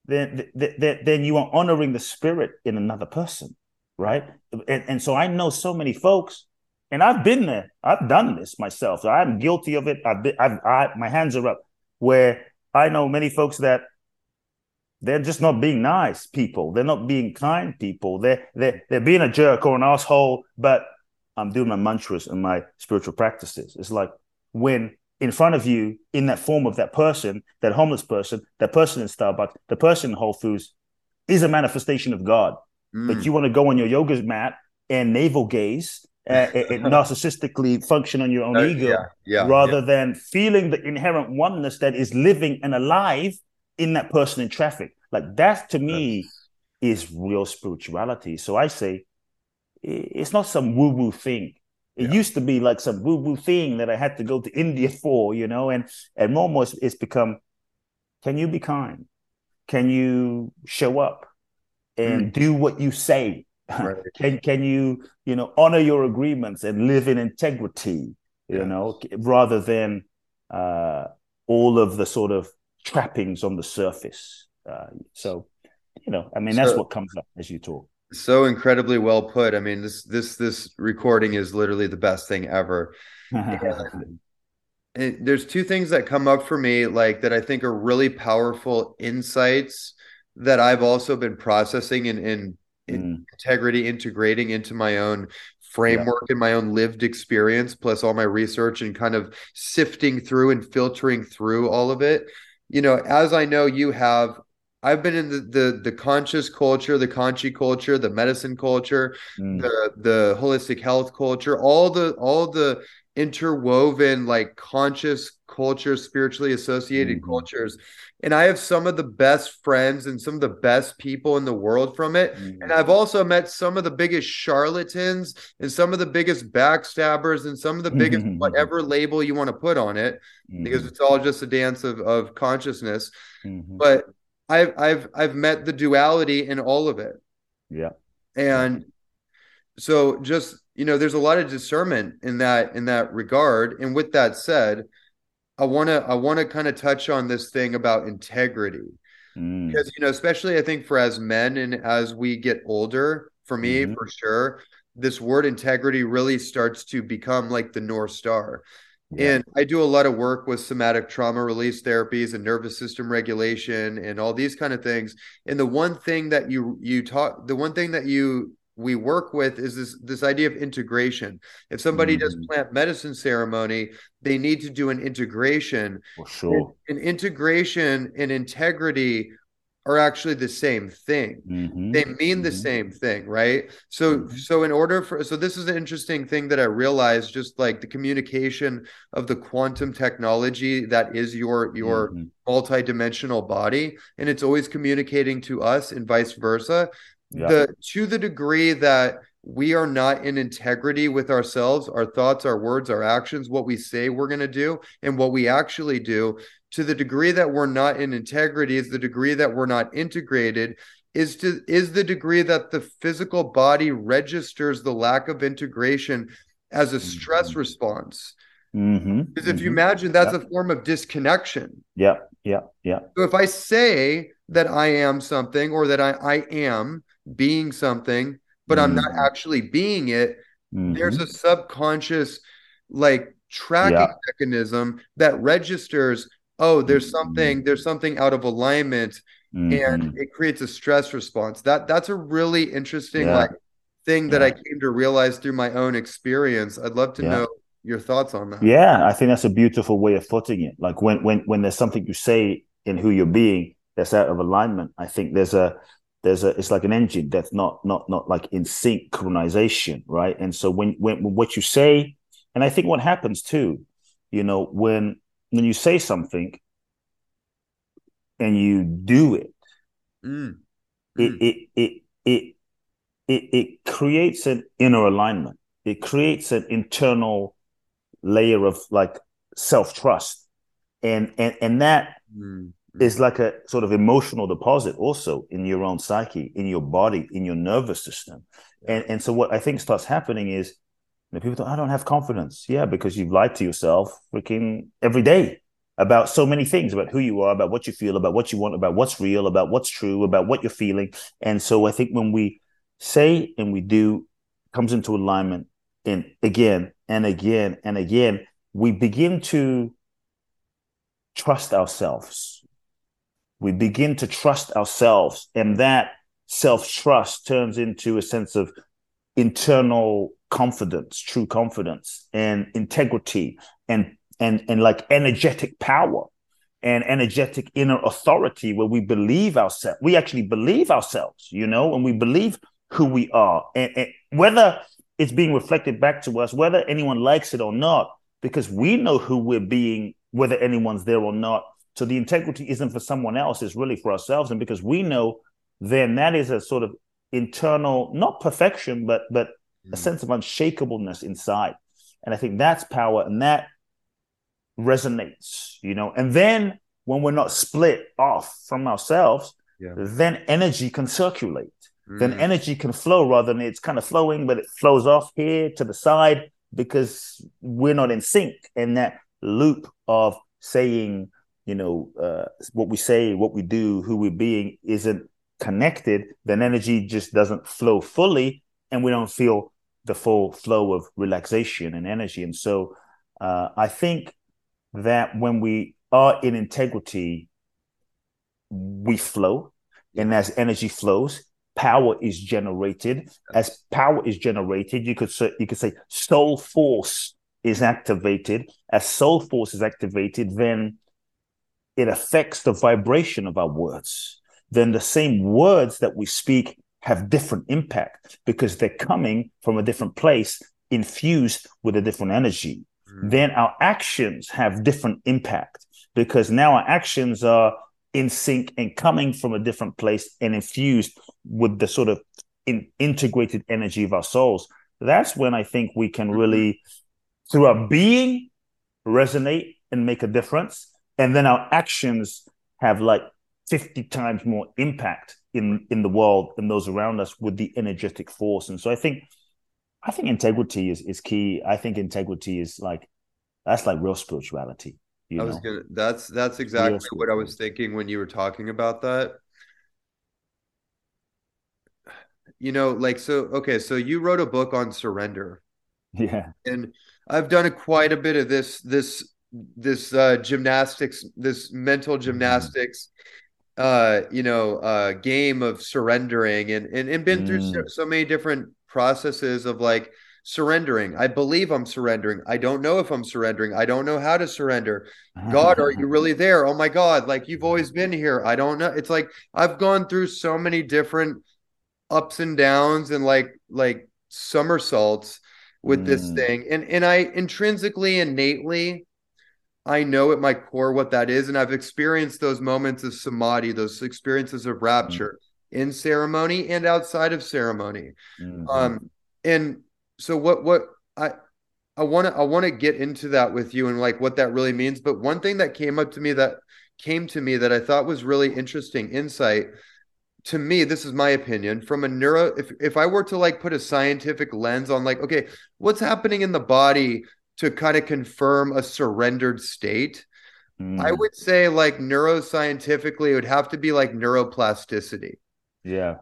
then you are honoring the spirit in another person, right? And so I know so many folks, and I've been there. I've done this myself. So I'm guilty of it. My hands are up. Where I know many folks that they're just not being nice people. They're not being kind people. They're being a jerk or an asshole. But I'm doing my mantras and my spiritual practices. It's like when in front of you, in that form of that person, that homeless person, that person in Starbucks, the person in Whole Foods is a manifestation of God. Mm. But you want to go on your yoga mat and navel gaze and narcissistically function on your own ego rather than feeling the inherent oneness that is living and alive in that person in traffic. Like that to me is real spirituality. So I say it's not some woo-woo thing. It used to be like some woo-woo thing that I had to go to India for, you know, and more and more it's become, can you be kind? Can you show up and do what you say? Right. Can you, you know, honor your agreements and live in integrity, you know, rather than all of the sort of trappings on the surface. So, you know, I mean, that's what comes up as you talk. So incredibly well put. I mean, this recording is literally the best thing ever. And there's two things that come up for me, like that I think are really powerful insights that I've also been processing and integrating into my own framework and my own lived experience, plus all my research and kind of sifting through and filtering through all of it. You know, as I know you have, I've been in the conscious culture, the Kanchi culture, the medicine culture, the holistic health culture, all the interwoven, like conscious cultures, spiritually associated cultures. And I have some of the best friends and some of the best people in the world from it. And I've also met some of the biggest charlatans and some of the biggest backstabbers and some of the biggest whatever label you want to put on it, because it's all just a dance of consciousness. But I've met the duality in all of it. Yeah. And so just, you know, there's a lot of discernment in that regard. And with that said, I want to kind of touch on this thing about integrity, because, you know, especially I think for as men and as we get older, for me, for sure, this word integrity really starts to become like the North Star. Yeah. And I do a lot of work with somatic trauma release therapies and nervous system regulation and all these kind of things. And the one thing that we work with is this idea of integration. If somebody does plant medicine ceremony, they need to do an integration. For sure. And integration and integrity are actually the same thing. They mean the same thing, right? So in order for, so this is an interesting thing that I realized, just like the communication of the quantum technology that is your multidimensional body, and it's always communicating to us and vice versa. Yeah. To the degree that we are not in integrity with ourselves, our thoughts, our words, our actions, what we say we're going to do and what we actually do, to the degree that we're not in integrity is the degree that we're not integrated, is the degree that the physical body registers the lack of integration as a stress response. Because if you imagine, that's a form of disconnection. So if I say that I am something, or that I am being something, but I'm not actually being it, there's a subconscious like tracking mechanism that registers, oh, there's something out of alignment, and it creates a stress response. That's a really interesting like thing that I came to realize through my own experience. I'd love to know your thoughts on that. Yeah, I think that's a beautiful way of putting it. Like when there's something you say in who you're being that's out of alignment, I think there's a it's like an engine that's not like in synchronization, right? And so when what you say, and I think what happens too, you know, when you say something and you do it, it creates an inner alignment. It creates an internal layer of like self-trust, and that is like a sort of emotional deposit also in your own psyche, in your body, in your nervous system. And so what I think starts happening is, you know, people think, I don't have confidence. Yeah, because you've lied to yourself freaking every day about so many things, about who you are, about what you feel, about what you want, about what's real, about what's true, about what you're feeling. And so I think when we say and we do comes into alignment, and again and again and again, we begin to trust ourselves. We begin to trust ourselves, and that self-trust turns into a sense of internal confidence, true confidence, and integrity, and like energetic power, and energetic inner authority, where we believe ourselves. We actually believe ourselves, you know, and we believe who we are, and whether it's being reflected back to us, whether anyone likes it or not, because we know who we're being, whether anyone's there or not. So the integrity isn't for someone else, it's really for ourselves. And because we know, then that is a sort of internal, not perfection, but a sense of unshakableness inside. And I think that's power, and that resonates, you know. And then when we're not split off from ourselves, then energy can circulate. Then energy can flow, rather than it's kind of flowing, but it flows off here to the side because we're not in sync. And that loop of saying, you know, what we say, what we do, who we're being isn't connected, then energy just doesn't flow fully, and we don't feel the full flow of relaxation and energy. And so I think that when we are in integrity, we flow, and as energy flows, power is generated. As power is generated, you could say soul force is activated. As soul force is activated, then it affects the vibration of our words. Then the same words that we speak have different impact because they're coming from a different place, infused with a different energy. then our actions have different impact, because now our actions are in sync and coming from a different place and infused with the sort of integrated energy of our souls. That's when I think we can really, through our being, resonate and make a difference. And then our actions have like 50 times more impact in the world and those around us with the energetic force. And so I think integrity is key. I think integrity is like, that's like real spirituality. That's exactly what I was thinking when you were talking about that. You know, like, so you wrote a book on surrender. Yeah. And I've done quite a bit of this gymnastics, this mental gymnastics, game of surrendering and been through so many different processes of like surrendering. I believe I'm surrendering. I don't know if I'm surrendering. I don't know how to surrender. God, are you really there? Oh my God. Like, you've always been here. I don't know. It's like, I've gone through so many different ups and downs and like somersaults with this thing. And I innately, I know at my core what that is. And I've experienced those moments of samadhi, those experiences of rapture in ceremony and outside of ceremony. And so I want to get into that with you and like what that really means. But one thing that came to me that I thought was really interesting insight to me, this is my opinion from a neuro, if I were to like put a scientific lens on like, okay, what's happening in the body to kind of confirm a surrendered state, I would say like neuroscientifically, it would have to be like neuroplasticity. Yeah.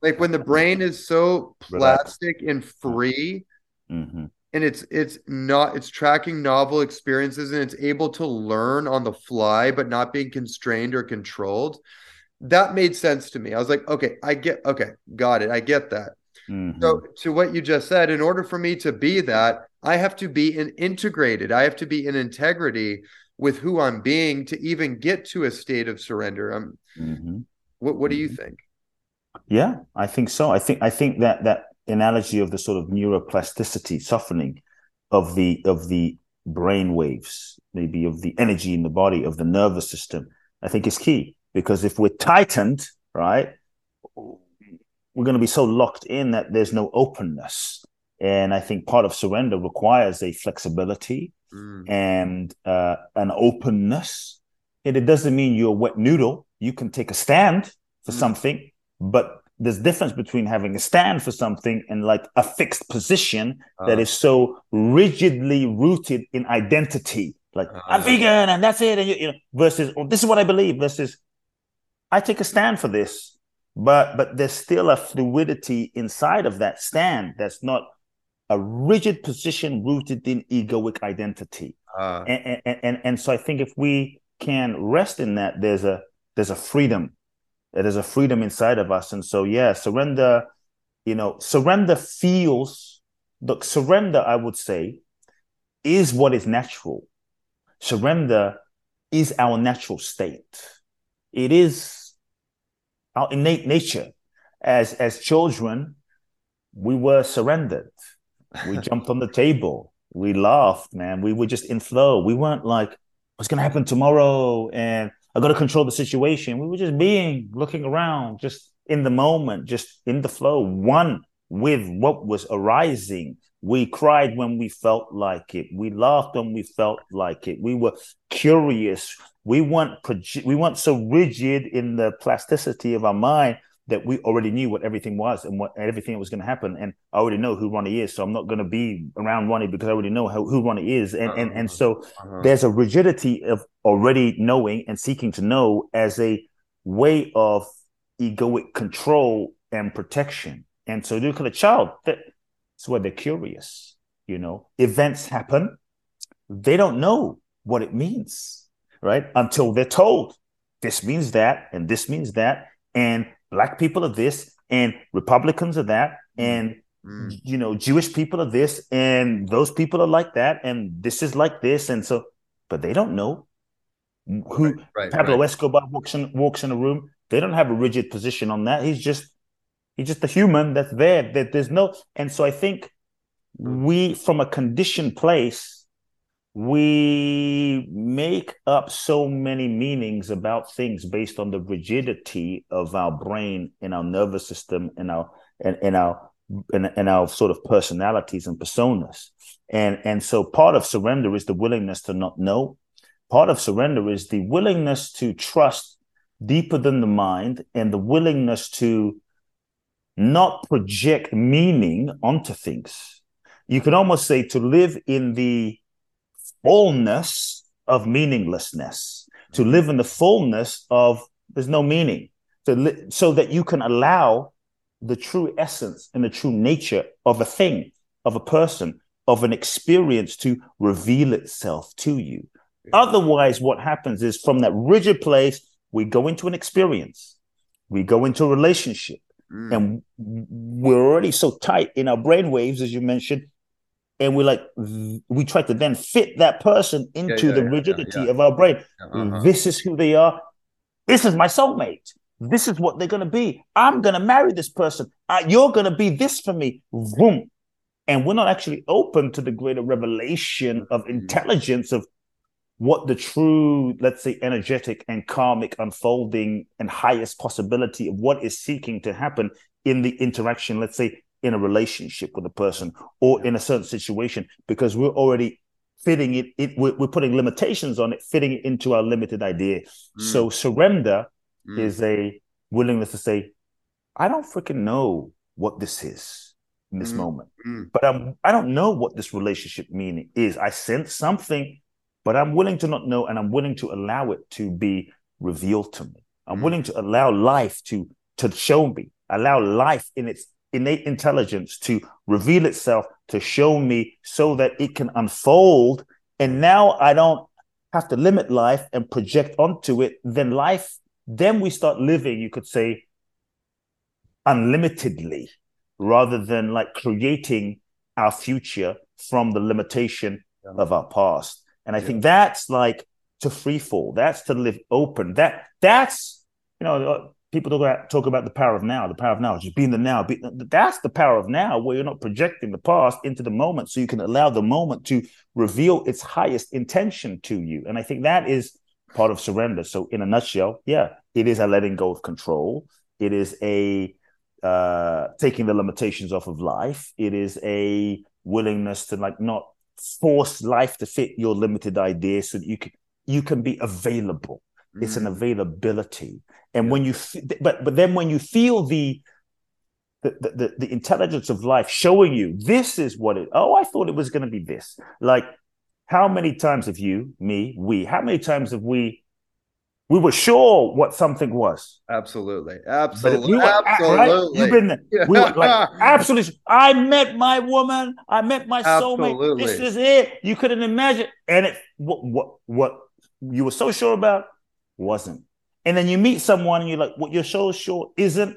Like when the brain is so plastic and free and it's tracking novel experiences and it's able to learn on the fly, but not being constrained or controlled. That made sense to me. I was like, okay, got it. I get that. So to what you just said, in order for me to be that, I have to be integrated. I have to be in integrity with who I'm being to even get to a state of surrender. What do you think? Yeah, I think so. I think that analogy of the sort of neuroplasticity, softening of the brain waves, maybe of the energy in the body, of the nervous system, I think is key. Because if we're tightened, right, we're going to be so locked in that there's no openness. And I think part of surrender requires a flexibility and an openness. And it doesn't mean you're a wet noodle. You can take a stand for something, but there's difference between having a stand for something and like a fixed position that is so rigidly rooted in identity. Like, I'm vegan and that's it. And you know, versus, oh, this is what I believe, versus, I take a stand for this, but there's still a fluidity inside of that stand that's not a rigid position rooted in egoic identity. And so I think if we can rest in that, there's a freedom inside of us. And so yeah, surrender, I would say, is what is natural. Surrender is our natural state. It is our innate nature. As children, we were surrendered. We jumped on the table. We laughed, man. We were just in flow. We weren't like, what's going to happen tomorrow? And I got to control the situation. We were just being, looking around, just in the moment, just in the flow, one with what was arising. We cried when we felt like it. We laughed when we felt like it. We were curious. We weren't so rigid in the plasticity of our mind that we already knew what everything was and what everything was going to happen. And I already know who Ronnie is, so I'm not going to be around Ronnie because I already know who Ronnie is. And so there's a rigidity of already knowing and seeking to know as a way of egoic control and protection. And so look at a child. That's where they're curious. You know, events happen. They don't know what it means, right? Until they're told this means that, and this means that, and Black people are this, and Republicans are that, and you know, Jewish people are this, and those people are like that, and this is like this, and so, but they don't know who Pablo Escobar walks in a room. They don't have a rigid position on that. He's just a human that's there. That there's no, and so I think we, from a conditioned place, we make up so many meanings about things based on the rigidity of our brain and our nervous system and our sort of personalities and personas. And so part of surrender is the willingness to not know. Part of surrender is the willingness to trust deeper than the mind and the willingness to not project meaning onto things. You can almost say to live in the fullness of meaninglessness, to live in the fullness of there's no meaning, so that you can allow the true essence and the true nature of a thing, of a person, of an experience to reveal itself to you. Otherwise, what happens is from that rigid place, we go into an experience, we go into a relationship, and we're already so tight in our brainwaves, as you mentioned, and we try to then fit that person into the rigidity of our brain. This is who they are. This is my soulmate. This is what they're going to be. I'm going to marry this person. You're going to be this for me. Vroom. And we're not actually open to the greater revelation of intelligence of what the true, let's say, energetic and karmic unfolding and highest possibility of what is seeking to happen in the interaction, let's say, in a relationship with a person or in a certain situation, because we're already fitting we're putting limitations on it, fitting it into our limited idea. So surrender is a willingness to say, I don't freaking know what this is in this moment, but I don't know what this relationship meaning is. I sense something, but I'm willing to not know, and I'm willing to allow it to be revealed to me. I'm willing to allow life to show me, allow life in its innate intelligence to reveal itself, to show me so that it can unfold. And now I don't have to limit life and project onto it. Then we start living, you could say, unlimitedly, rather than like creating our future from the limitation of our past. And I think that's like to free fall. That's to live open. That's, you know, people talk about the power of now, just being the now. That's the power of now, where you're not projecting the past into the moment, so you can allow the moment to reveal its highest intention to you. And I think that is part of surrender. So in a nutshell, it is a letting go of control. It is a taking the limitations off of life. It is a willingness to like not force life to fit your limited idea so that you can be available. It's an availability. And when you but then when you feel the intelligence of life showing you this is what it, I thought it was going to be this. Like, how many times have you, me, we, how many times have we were sure what something was? Absolutely. We were, absolutely. Right? You've been there. We were like, absolutely. I met my woman. I met my soulmate. This is it. You couldn't imagine. And it what you were so sure about wasn't. And then you meet someone and you're like, what you're so sure isn't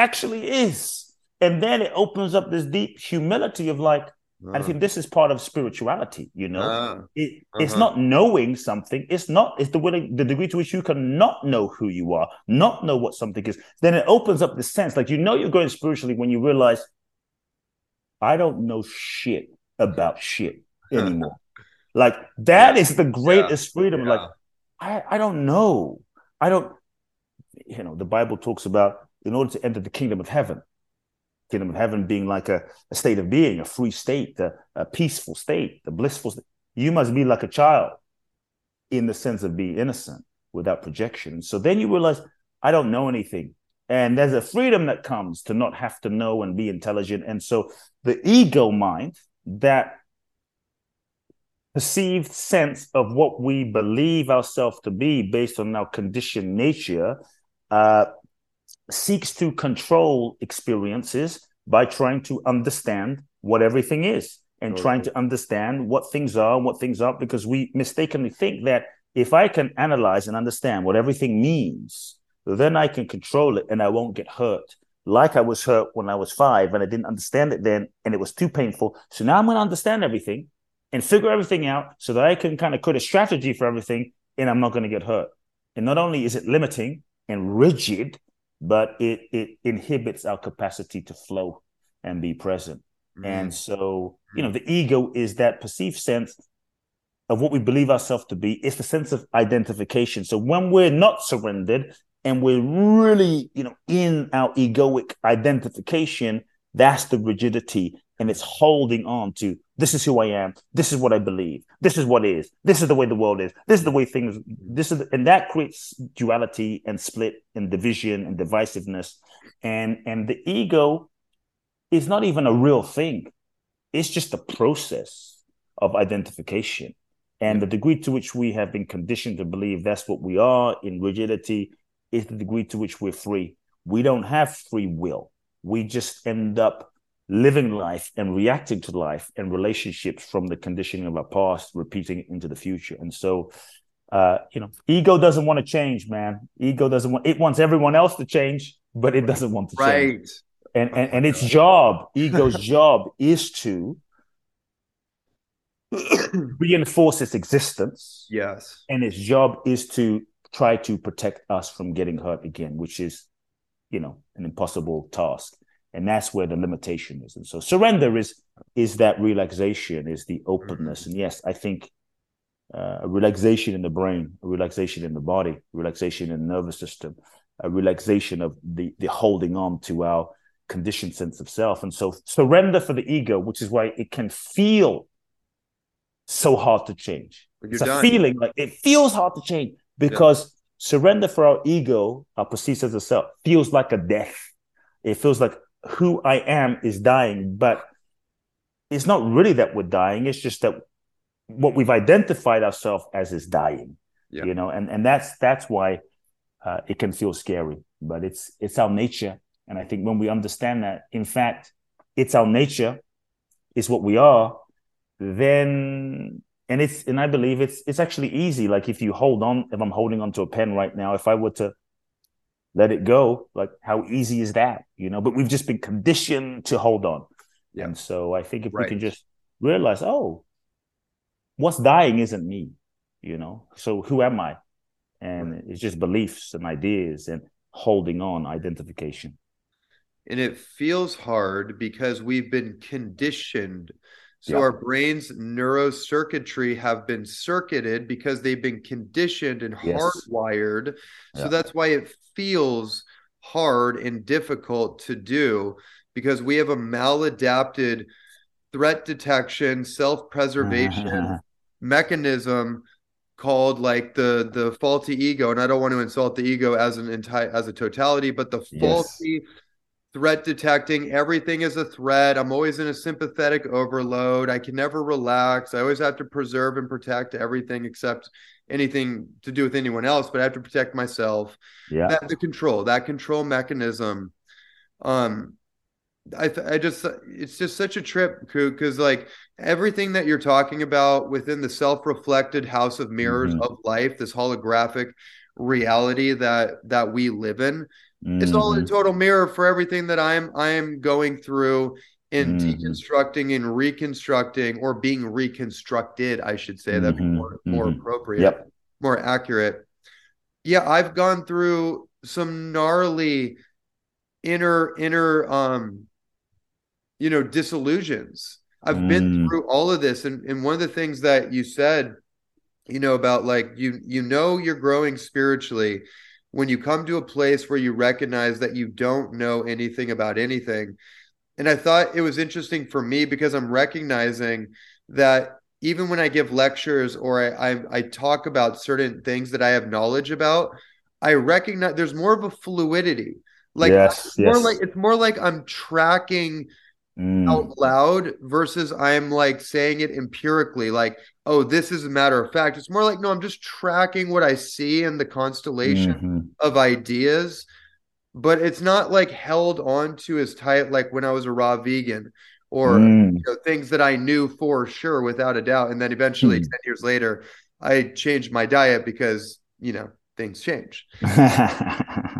actually is. And then it opens up this deep humility of like, and I think this is part of spirituality, you know. It's not knowing something. It's the degree to which you can not know who you are, not know what something is. Then it opens up the sense, like, you know, you're growing spiritually when you realize I don't know shit about shit anymore. Like, that is the greatest freedom. Yeah. Like, I don't know. I don't, you know, the Bible talks about in order to enter the kingdom of heaven being like a state of being, a free state, a peaceful state, the blissful state. You must be like a child in the sense of being innocent without projection. So then you realize, I don't know anything. And there's a freedom that comes to not have to know and be intelligent. And so the ego mind, that perceived sense of what we believe ourselves to be based on our conditioned nature, seeks to control experiences by trying to understand what everything is and trying to understand what things are and what things aren't, because we mistakenly think that if I can analyze and understand what everything means, then I can control it and I won't get hurt. Like I was hurt when I was 5 and I didn't understand it then and it was too painful. So now I'm going to understand everything and figure everything out so that I can kind of create a strategy for everything and I'm not going to get hurt. And not only is it limiting and rigid, but it inhibits our capacity to flow and be present. And so, you know, the ego is that perceived sense of what we believe ourselves to be is the sense of identification. So when we're not surrendered and we're really, in our egoic identification, that's the rigidity. And it's holding on to, this is who I am. This is what I believe. This is what is. This is the way the world is. This is the way things, and that creates duality and split and division and divisiveness. And the ego is not even a real thing. It's just a process of identification. And the degree to which we have been conditioned to believe that's what we are in rigidity is the degree to which we're free. We don't have free will. We just end up living life and reacting to life and relationships from the conditioning of our past, repeating it into the future. And so, ego doesn't want to change, man. Ego doesn't want, it wants everyone else to change, but it doesn't want to change. And its job, ego's job is to reinforce its existence. Yes. And its job is to try to protect us from getting hurt again, which is, an impossible task. And that's where the limitation is. And so surrender is that relaxation, is the openness. Mm-hmm. And yes, I think a relaxation in the brain, a relaxation in the body, a relaxation in the nervous system, a relaxation of the holding on to our conditioned sense of self. And so surrender for the ego, which is why it can feel so hard to change. It's a feeling like it feels hard to change because surrender for our ego, our perceived sense of self, feels like a death. It feels like who I am is dying, but it's not really that we're dying. It's just that what we've identified ourselves as is dying, and that's why it can feel scary, but it's our nature. And I think when we understand that, in fact, it's our nature, it's what we are, and I believe it's actually easy. Like if I'm holding on to a pen right now, if I were to let it go, like how easy is that, but we've just been conditioned to hold on. Yeah. And so I think if we can just realize, what's dying isn't me, so who am I? And it's just beliefs and ideas and holding on, identification. And it feels hard because we've been conditioned. So our brain's neurocircuitry have been circuited because they've been conditioned and hardwired. Yeah. So that's why it feels hard and difficult to do, because we have a maladapted threat detection, self-preservation mechanism called like the faulty ego. And I don't want to insult the ego as an entire, as a totality, but the faulty threat detecting, everything is a threat. I'm always in a sympathetic overload. I can never relax. I always have to preserve and protect everything except anything to do with anyone else, but I have to protect myself. Yeah. That's the control, that control mechanism. It's just such a trip, because like everything that you're talking about within the self-reflected house of mirrors of life, this holographic reality that we live in, it's all a total mirror for everything that I am going through in deconstructing and reconstructing, or being reconstructed, I should say. That'd be more appropriate, more accurate. Yeah, I've gone through some gnarly inner disillusions. I've been through all of this, and one of the things that you said, about like you're growing spiritually when you come to a place where you recognize that you don't know anything about anything. And I thought it was interesting for me, because I'm recognizing that even when I give lectures or I talk about certain things that I have knowledge about, I recognize there's more of a fluidity. Like, it's more like I'm tracking out loud versus I'm like saying it empirically, like, oh, this is a matter of fact. It's more like, no, I'm just tracking what I see in the constellation of ideas, but it's not like held on to as tight, like when I was a raw vegan or things that I knew for sure without a doubt. And then eventually 10 years later, I changed my diet because, things change. So I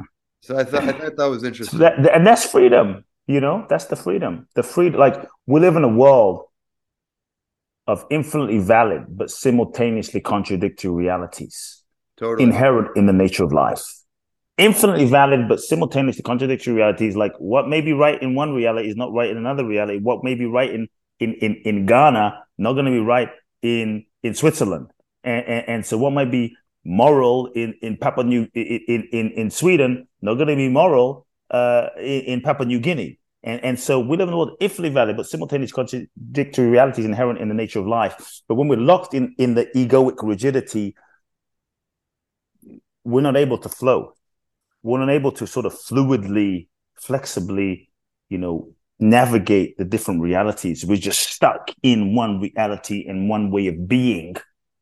thought that was interesting. So and that's freedom. That's the freedom. The freedom, like we live in a world of infinitely valid but simultaneously contradictory realities inherent in the nature of life. Infinitely valid but simultaneously contradictory realities, like what may be right in one reality is not right in another reality. What may be right in Ghana, not going to be right in in Switzerland, and so what might be moral in Papua New in Sweden, not going to be moral in Papua New Guinea. And so we live in a world infinitely valid, but simultaneous contradictory realities inherent in the nature of life. But when we're locked in the egoic rigidity, we're not able to flow. We're not able to sort of fluidly, flexibly, you know, navigate the different realities. We're just stuck in one reality and one way of being,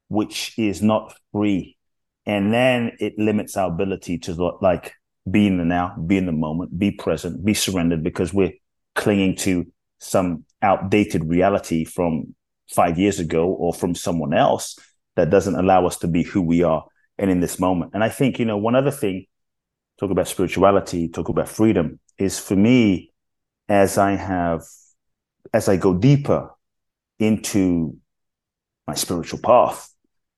which is not free. And then it limits our ability to, like, be in the now, be in the moment, be present, be surrendered, because we're clinging to some outdated reality from 5 years ago or from someone else that doesn't allow us to be who we are and in this moment. And I think, you know, one other thing, talk about spirituality, talk about freedom, is for me, as I go deeper into my spiritual path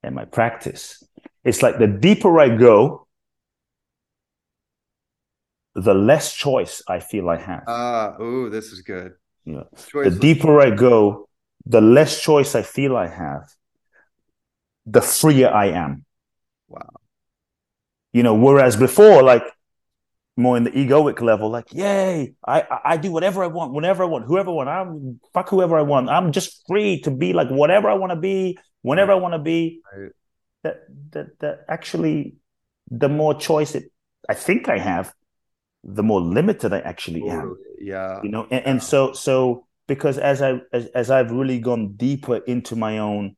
and my practice, it's like the deeper I go, the less choice I feel I have. This is good. Yeah. The deeper I go, the less choice I feel I have, the freer I am. Wow. You know, whereas before, like, more in the egoic level, like, yay, I do whatever I want, whenever I want, whoever I want, I'm fuck whoever I want. I'm just free to be like whatever I want to be, whenever I want to be. Right. That actually, the more choice I think I have, the more limited I actually am. Yeah. You know, and so because as I've really gone deeper into my own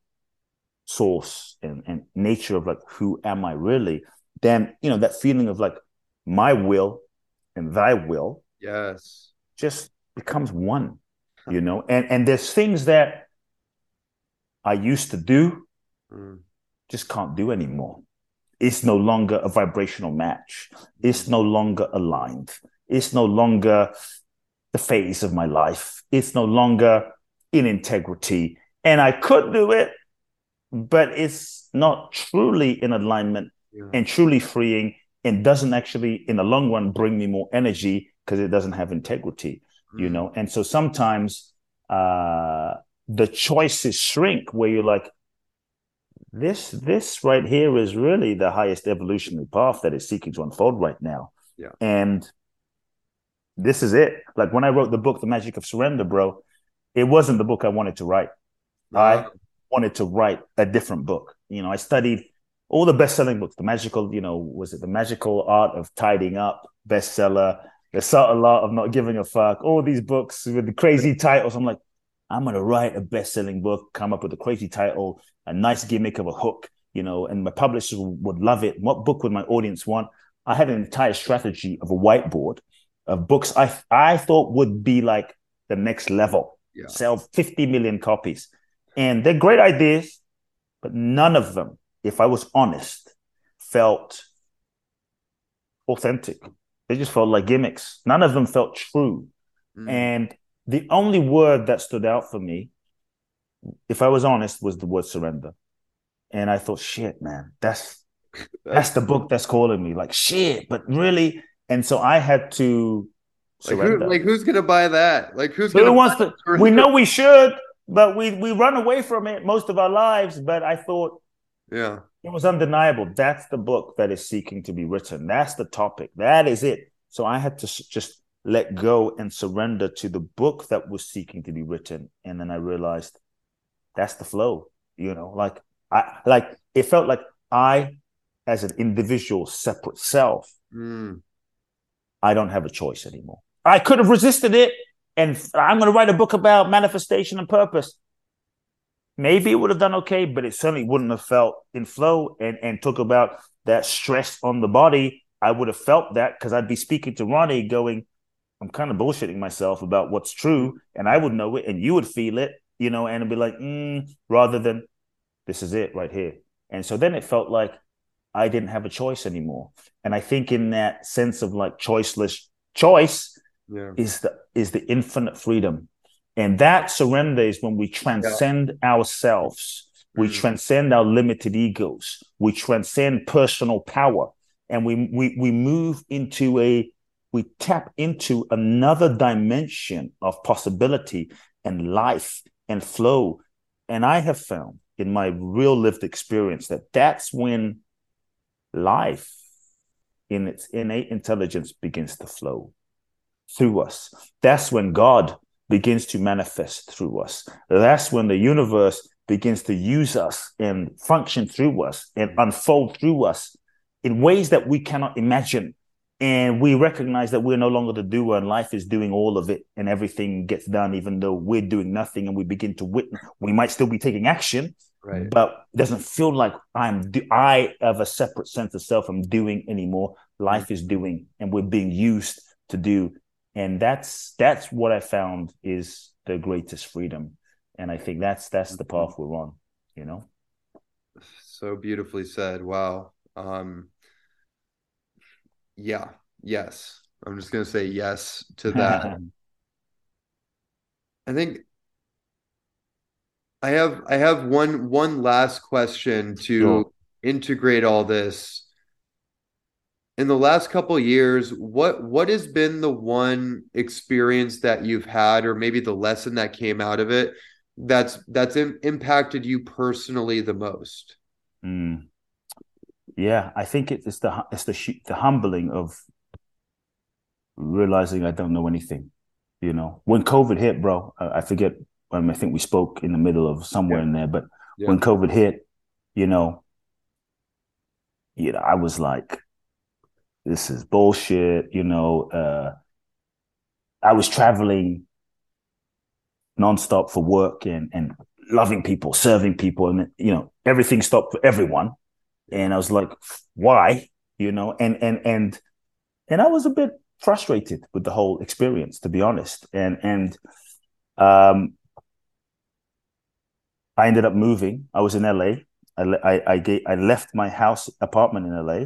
source and nature of, like, who am I really, then, you know, that feeling of, like, my will and thy will, yes, just becomes one, you know, and there's things that I used to do, just can't do anymore. It's no longer a vibrational match. It's no longer aligned. It's no longer the phase of my life. It's no longer in integrity. And I could do it, but it's not truly in alignment and truly freeing, and doesn't actually, in the long run, bring me more energy because it doesn't have integrity, you know? And so sometimes the choices shrink, where you're like, this right here is really the highest evolutionary path that is seeking to unfold right now. Yeah. And this is it. Like, when I wrote the book, The Magic of Surrender, bro, it wasn't the book I wanted to write. No. I wanted to write a different book. You know, I studied all the best-selling books, The Magical Art of Tidying Up, bestseller, The Subtle Art of Not Giving a Fuck, all these books with the crazy titles. I'm like, I'm going to write a best-selling book, come up with a crazy title, a nice gimmick of a hook, you know, and my publishers would love it. What book would my audience want? I had an entire strategy of a whiteboard of books I thought would be like the next level, sell 50 million copies. And they're great ideas, but none of them, if I was honest, felt authentic. They just felt like gimmicks. None of them felt true. And the only word that stood out for me, if I was honest, was the word surrender. And I thought, shit, man, that's the book that's calling me. Like, shit, but really? And so I had to surrender. Who's going to buy that? Like, who wants to? We know we should, but we run away from it most of our lives. But I thought, it was undeniable. That's the book that is seeking to be written. That's the topic. That is it. So I had to just let go and surrender to the book that was seeking to be written. And then I realized that's the flow, you know, like it felt like I, as an individual separate self, I don't have a choice anymore. I could have resisted it. And I'm going to write a book about manifestation and purpose. Maybe it would have done okay, but it certainly wouldn't have felt in flow, and talk about that stress on the body. I would have felt that, because I'd be speaking to Ronnie going, I'm kind of bullshitting myself about what's true, and I would know it, and you would feel it, you know, and it'd be like, rather than this is it right here. And so then it felt like I didn't have a choice anymore. And I think in that sense of, like, choiceless choice is the infinite freedom. And that surrender is when we transcend ourselves, we transcend our limited egos, we transcend personal power, and we move into we tap into another dimension of possibility and life and flow. And I have found in my real lived experience that that's when life in its innate intelligence begins to flow through us. That's when God begins to manifest through us. That's when the universe begins to use us and function through us and unfold through us in ways that we cannot imagine. And we recognize that we're no longer the doer and life is doing all of it and everything gets done, even though we're doing nothing, and we begin to witness. We might still be taking action, right, but it doesn't feel like I have a separate sense of self I'm doing anymore. Life is doing and we're being used to do. And that's what I found is the greatest freedom. And I think that's the path we're on, you know? So beautifully said. Wow. Yeah. Yes. I'm just going to say yes to that. I think I have one last question to integrate all this. In the last couple of years, what has been the one experience that you've had, or maybe the lesson that came out of it that's impacted you personally the most? Yeah, I think it's the humbling of realizing I don't know anything. You know, when COVID hit, bro, I forget. I think we spoke in the middle of somewhere in there, but when COVID hit, you know, I was like, this is bullshit. You know, I was traveling nonstop for work and loving people, serving people, and you know, everything stopped for everyone. And I was like, why? You know, and I was a bit frustrated with the whole experience, to be honest. And I ended up moving. I was in LA. I left my apartment in LA.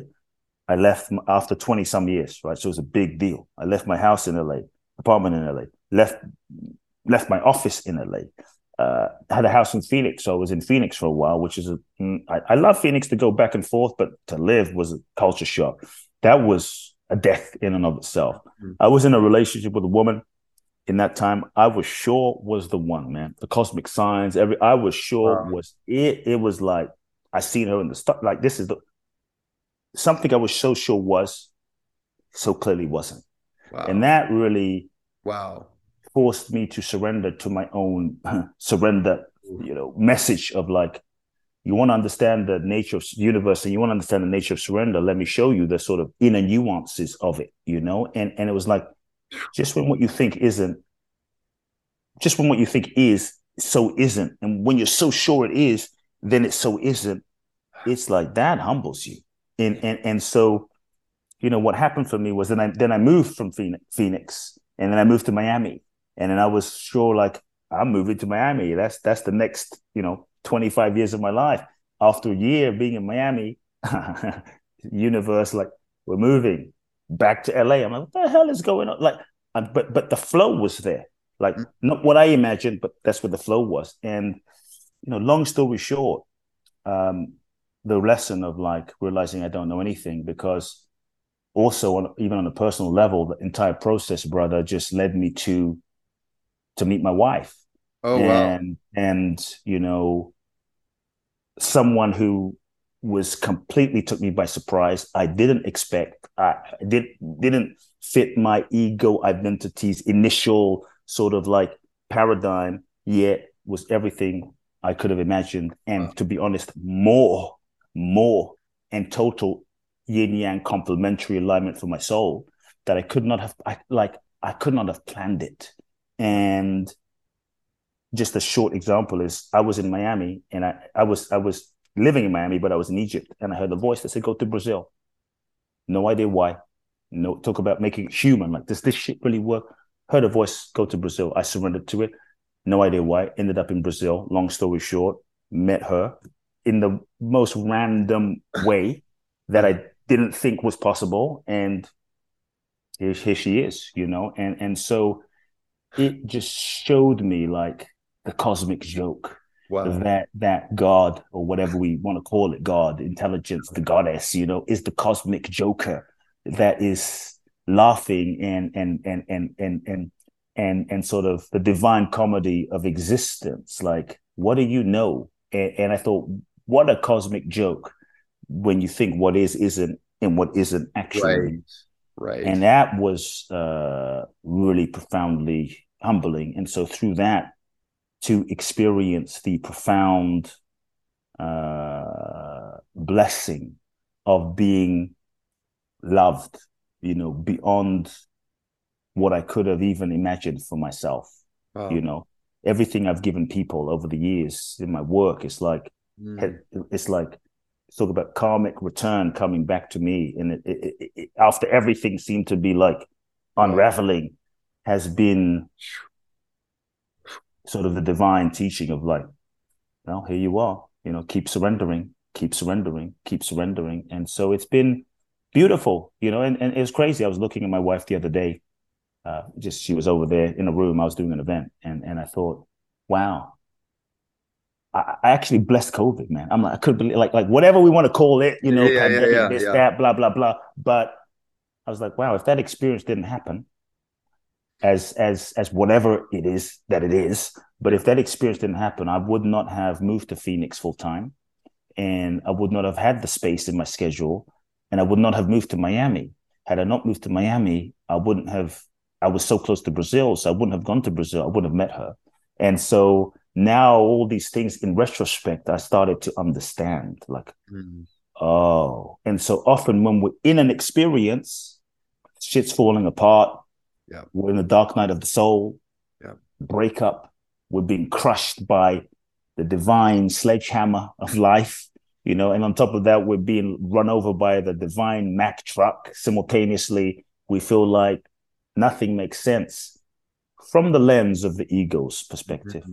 I left after 20 some years, right? So it was a big deal. I left my house in LA, apartment in LA, left my office in LA. Had a house in Phoenix, so I was in Phoenix for a while, which is I love Phoenix to go back and forth, but to live was a culture shock. That was a death in and of itself. Mm-hmm. I was in a relationship with a woman in that time I was sure was the one, man. The cosmic signs, I was sure was it. It was like I seen her in the stuff. Like this is something I was so sure was, so clearly wasn't, and that really forced me to surrender to my own surrender, you know, message of like, you want to understand the nature of universe and you want to understand the nature of surrender. Let me show you the sort of inner nuances of it, you know? And it was like, just when what you think isn't, just when what you think is, so isn't. And when you're so sure it is, then it so isn't. It's like that humbles you. And so, you know, what happened for me was then I moved from Phoenix and then I moved to Miami. And then I was sure, like, I'm moving to Miami. That's the next, you know, 25 years of my life. After a year being in Miami, universe, like, we're moving back to LA. I'm like, what the hell is going on? Like, but the flow was there. Like, not what I imagined, but that's what the flow was. And, you know, long story short, the lesson of, like, realizing I don't know anything, because also even on a personal level, the entire process, brother, just led me to meet my wife. And you know, someone who was completely took me by surprise. I didn't expect. I didn't fit my ego identity's initial sort of like paradigm. Yet was everything I could have imagined, and to be honest, more and total yin yang complementary alignment for my soul that I could not have planned it. And just a short example is I was in Miami and I was living in Miami, but I was in Egypt, and I heard a voice that said, go to Brazil. No idea why. No, talk about making it human. Like, does this shit really work? Heard a voice, go to Brazil. I surrendered to it. No idea why. Ended up in Brazil. Long story short, met her in the most random way that I didn't think was possible. And here she is, you know? And so it just showed me, like, the cosmic joke that God, or whatever we want to call it, God, intelligence, the goddess, you know, is the cosmic joker that is laughing and sort of the divine comedy of existence. Like, what do you know? And I thought, what a cosmic joke when you think what is isn't and what isn't actually. Right. And that was really profoundly humbling. And so through that, to experience the profound blessing of being loved, you know, beyond what I could have even imagined for myself. Wow. You know, everything I've given people over the years in my work is like, it's like, talk about karmic return coming back to me. And it, after everything seemed to be like unraveling, has been sort of the divine teaching of like, well, here you are, you know, keep surrendering, keep surrendering, keep surrendering. And so it's been beautiful, you know, and it was crazy. I was looking at my wife the other day, just she was over there in a room. I was doing an event, and I thought, wow, I actually blessed COVID, man. I'm like, I couldn't believe, like whatever we want to call it, you know, that, blah, blah, blah. But I was like, wow, if that experience didn't happen, as whatever it is that it is, but if that experience didn't happen, I would not have moved to Phoenix full time, and I would not have had the space in my schedule, and I would not have moved to Miami. Had I not moved to Miami, I was so close to Brazil, so I wouldn't have gone to Brazil. I wouldn't have met her. And so now all these things in retrospect, I started to understand, like, oh. And so often when we're in an experience, shit's falling apart. Yeah. We're in the dark night of the soul, breakup. We're being crushed by the divine sledgehammer of life, you know, and on top of that, we're being run over by the divine Mack truck. Simultaneously, we feel like nothing makes sense from the lens of the ego's perspective,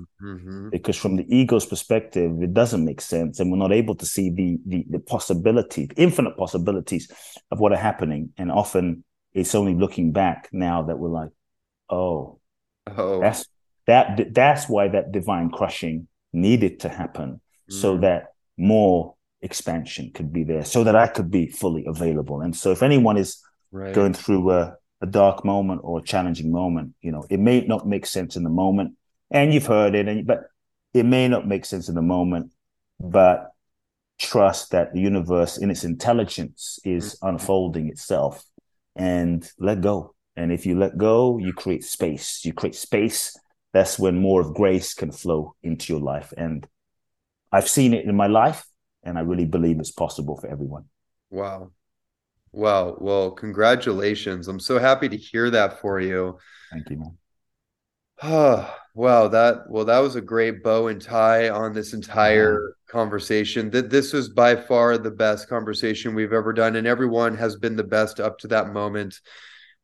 because from the ego's perspective, it doesn't make sense. And we're not able to see the possibility, the infinite possibilities of what are happening. And often it's only looking back now that we're like, oh. That's why that divine crushing needed to happen, so that more expansion could be there, so that I could be fully available. And so if anyone is going through a dark moment or a challenging moment, you know, it may not make sense in the moment, and you've heard it, but it may not make sense in the moment, but trust that the universe in its intelligence is unfolding itself, and let go. And if you let go, you create space. You create space. That's when more of grace can flow into your life. And I've seen it in my life, and I really believe it's possible for everyone. Wow. Wow. Well, congratulations. I'm so happy to hear that for you. Thank you, man. Oh, wow. That was a great bow and tie on this entire conversation. This was by far the best conversation we've ever done, and everyone has been the best up to that moment.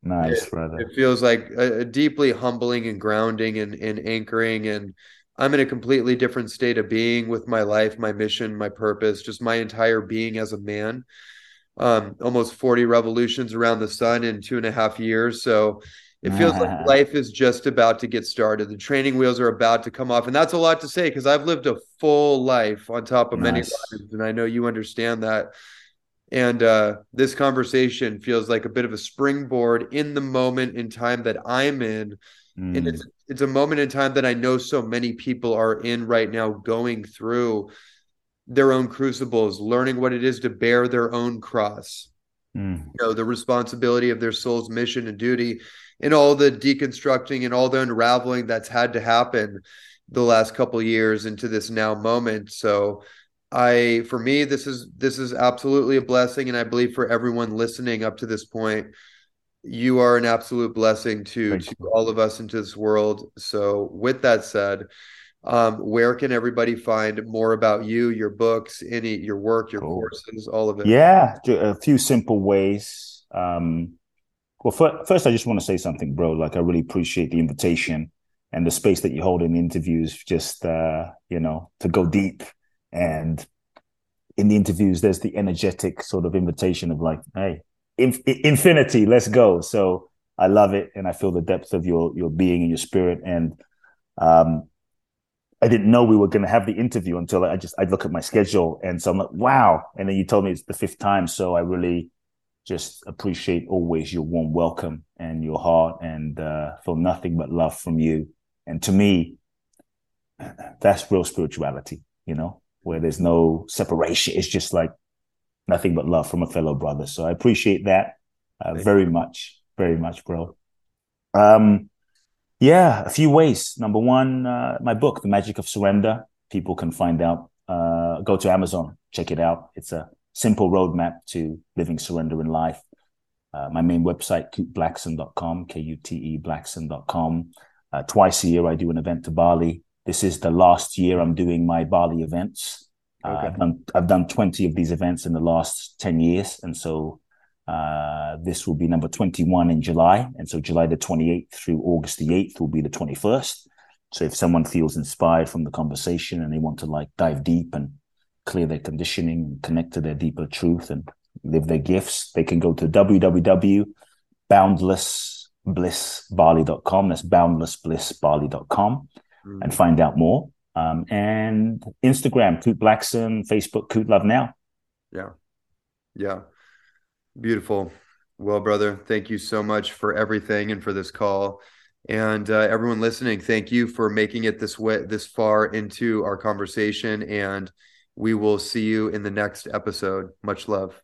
Nice, brother. It feels like a deeply humbling and grounding and anchoring, and I'm in a completely different state of being with my life, my mission, my purpose, just my entire being as a man. Almost 40 revolutions around the sun in 2.5 years. So it feels like life is just about to get started. The training wheels are about to come off. And that's a lot to say, because I've lived a full life on top of many lives. And I know you understand that. And this conversation feels like a bit of a springboard in the moment in time that I'm in. And it's a moment in time that I know so many people are in right now, going through their own crucibles, learning what it is to bear their own cross, you know, the responsibility of their soul's mission and duty, and all the deconstructing and all the unraveling that's had to happen the last couple of years into this now moment. So for me, this is absolutely a blessing. And I believe for everyone listening up to this point, you are an absolute blessing to all of us, into this world. So with that said, where can everybody find more about you, your books, your work, your courses, all of it? Yeah, a few simple ways. First, I just want to say something, bro. Like, I really appreciate the invitation and the space that you hold in interviews, just, you know, to go deep. And in the interviews, there's the energetic sort of invitation of like, hey, infinity, let's go. So I love it. And I feel the depth of your being and your spirit. And, I didn't know we were going to have the interview until I'd look at my schedule. And so I'm like, wow. And then you told me it's the 5th time. So I really just appreciate always your warm welcome and your heart, and feel nothing but love from you. And to me, that's real spirituality, you know, where there's no separation. It's just like nothing but love from a fellow brother. So I appreciate that very much, bro. Yeah, a few ways. Number one, my book, The Magic of Surrender. People can find out. Go to Amazon, check it out. It's a simple roadmap to living surrender in life. My main website, KuteBlackson.com, K-U-T-E Blackson.com. Twice a year, I do an event to Bali. This is the last year I'm doing my Bali events. Okay. I've done 20 of these events in the last 10 years. And so this will be number 21 in July. And so July the 28th through August the 8th will be the 21st. So if someone feels inspired from the conversation and they want to like dive deep and clear their conditioning and connect to their deeper truth and live their gifts, they can go to www.boundlessblissbali.com. That's boundlessblissbali.com and find out more. And Instagram, Kute Blackson, Facebook, Kute Love Now. Yeah. Yeah. Beautiful. Well, brother, thank you so much for everything and for this call. And everyone listening, thank you for making it this far into our conversation. And we will see you in the next episode. Much love.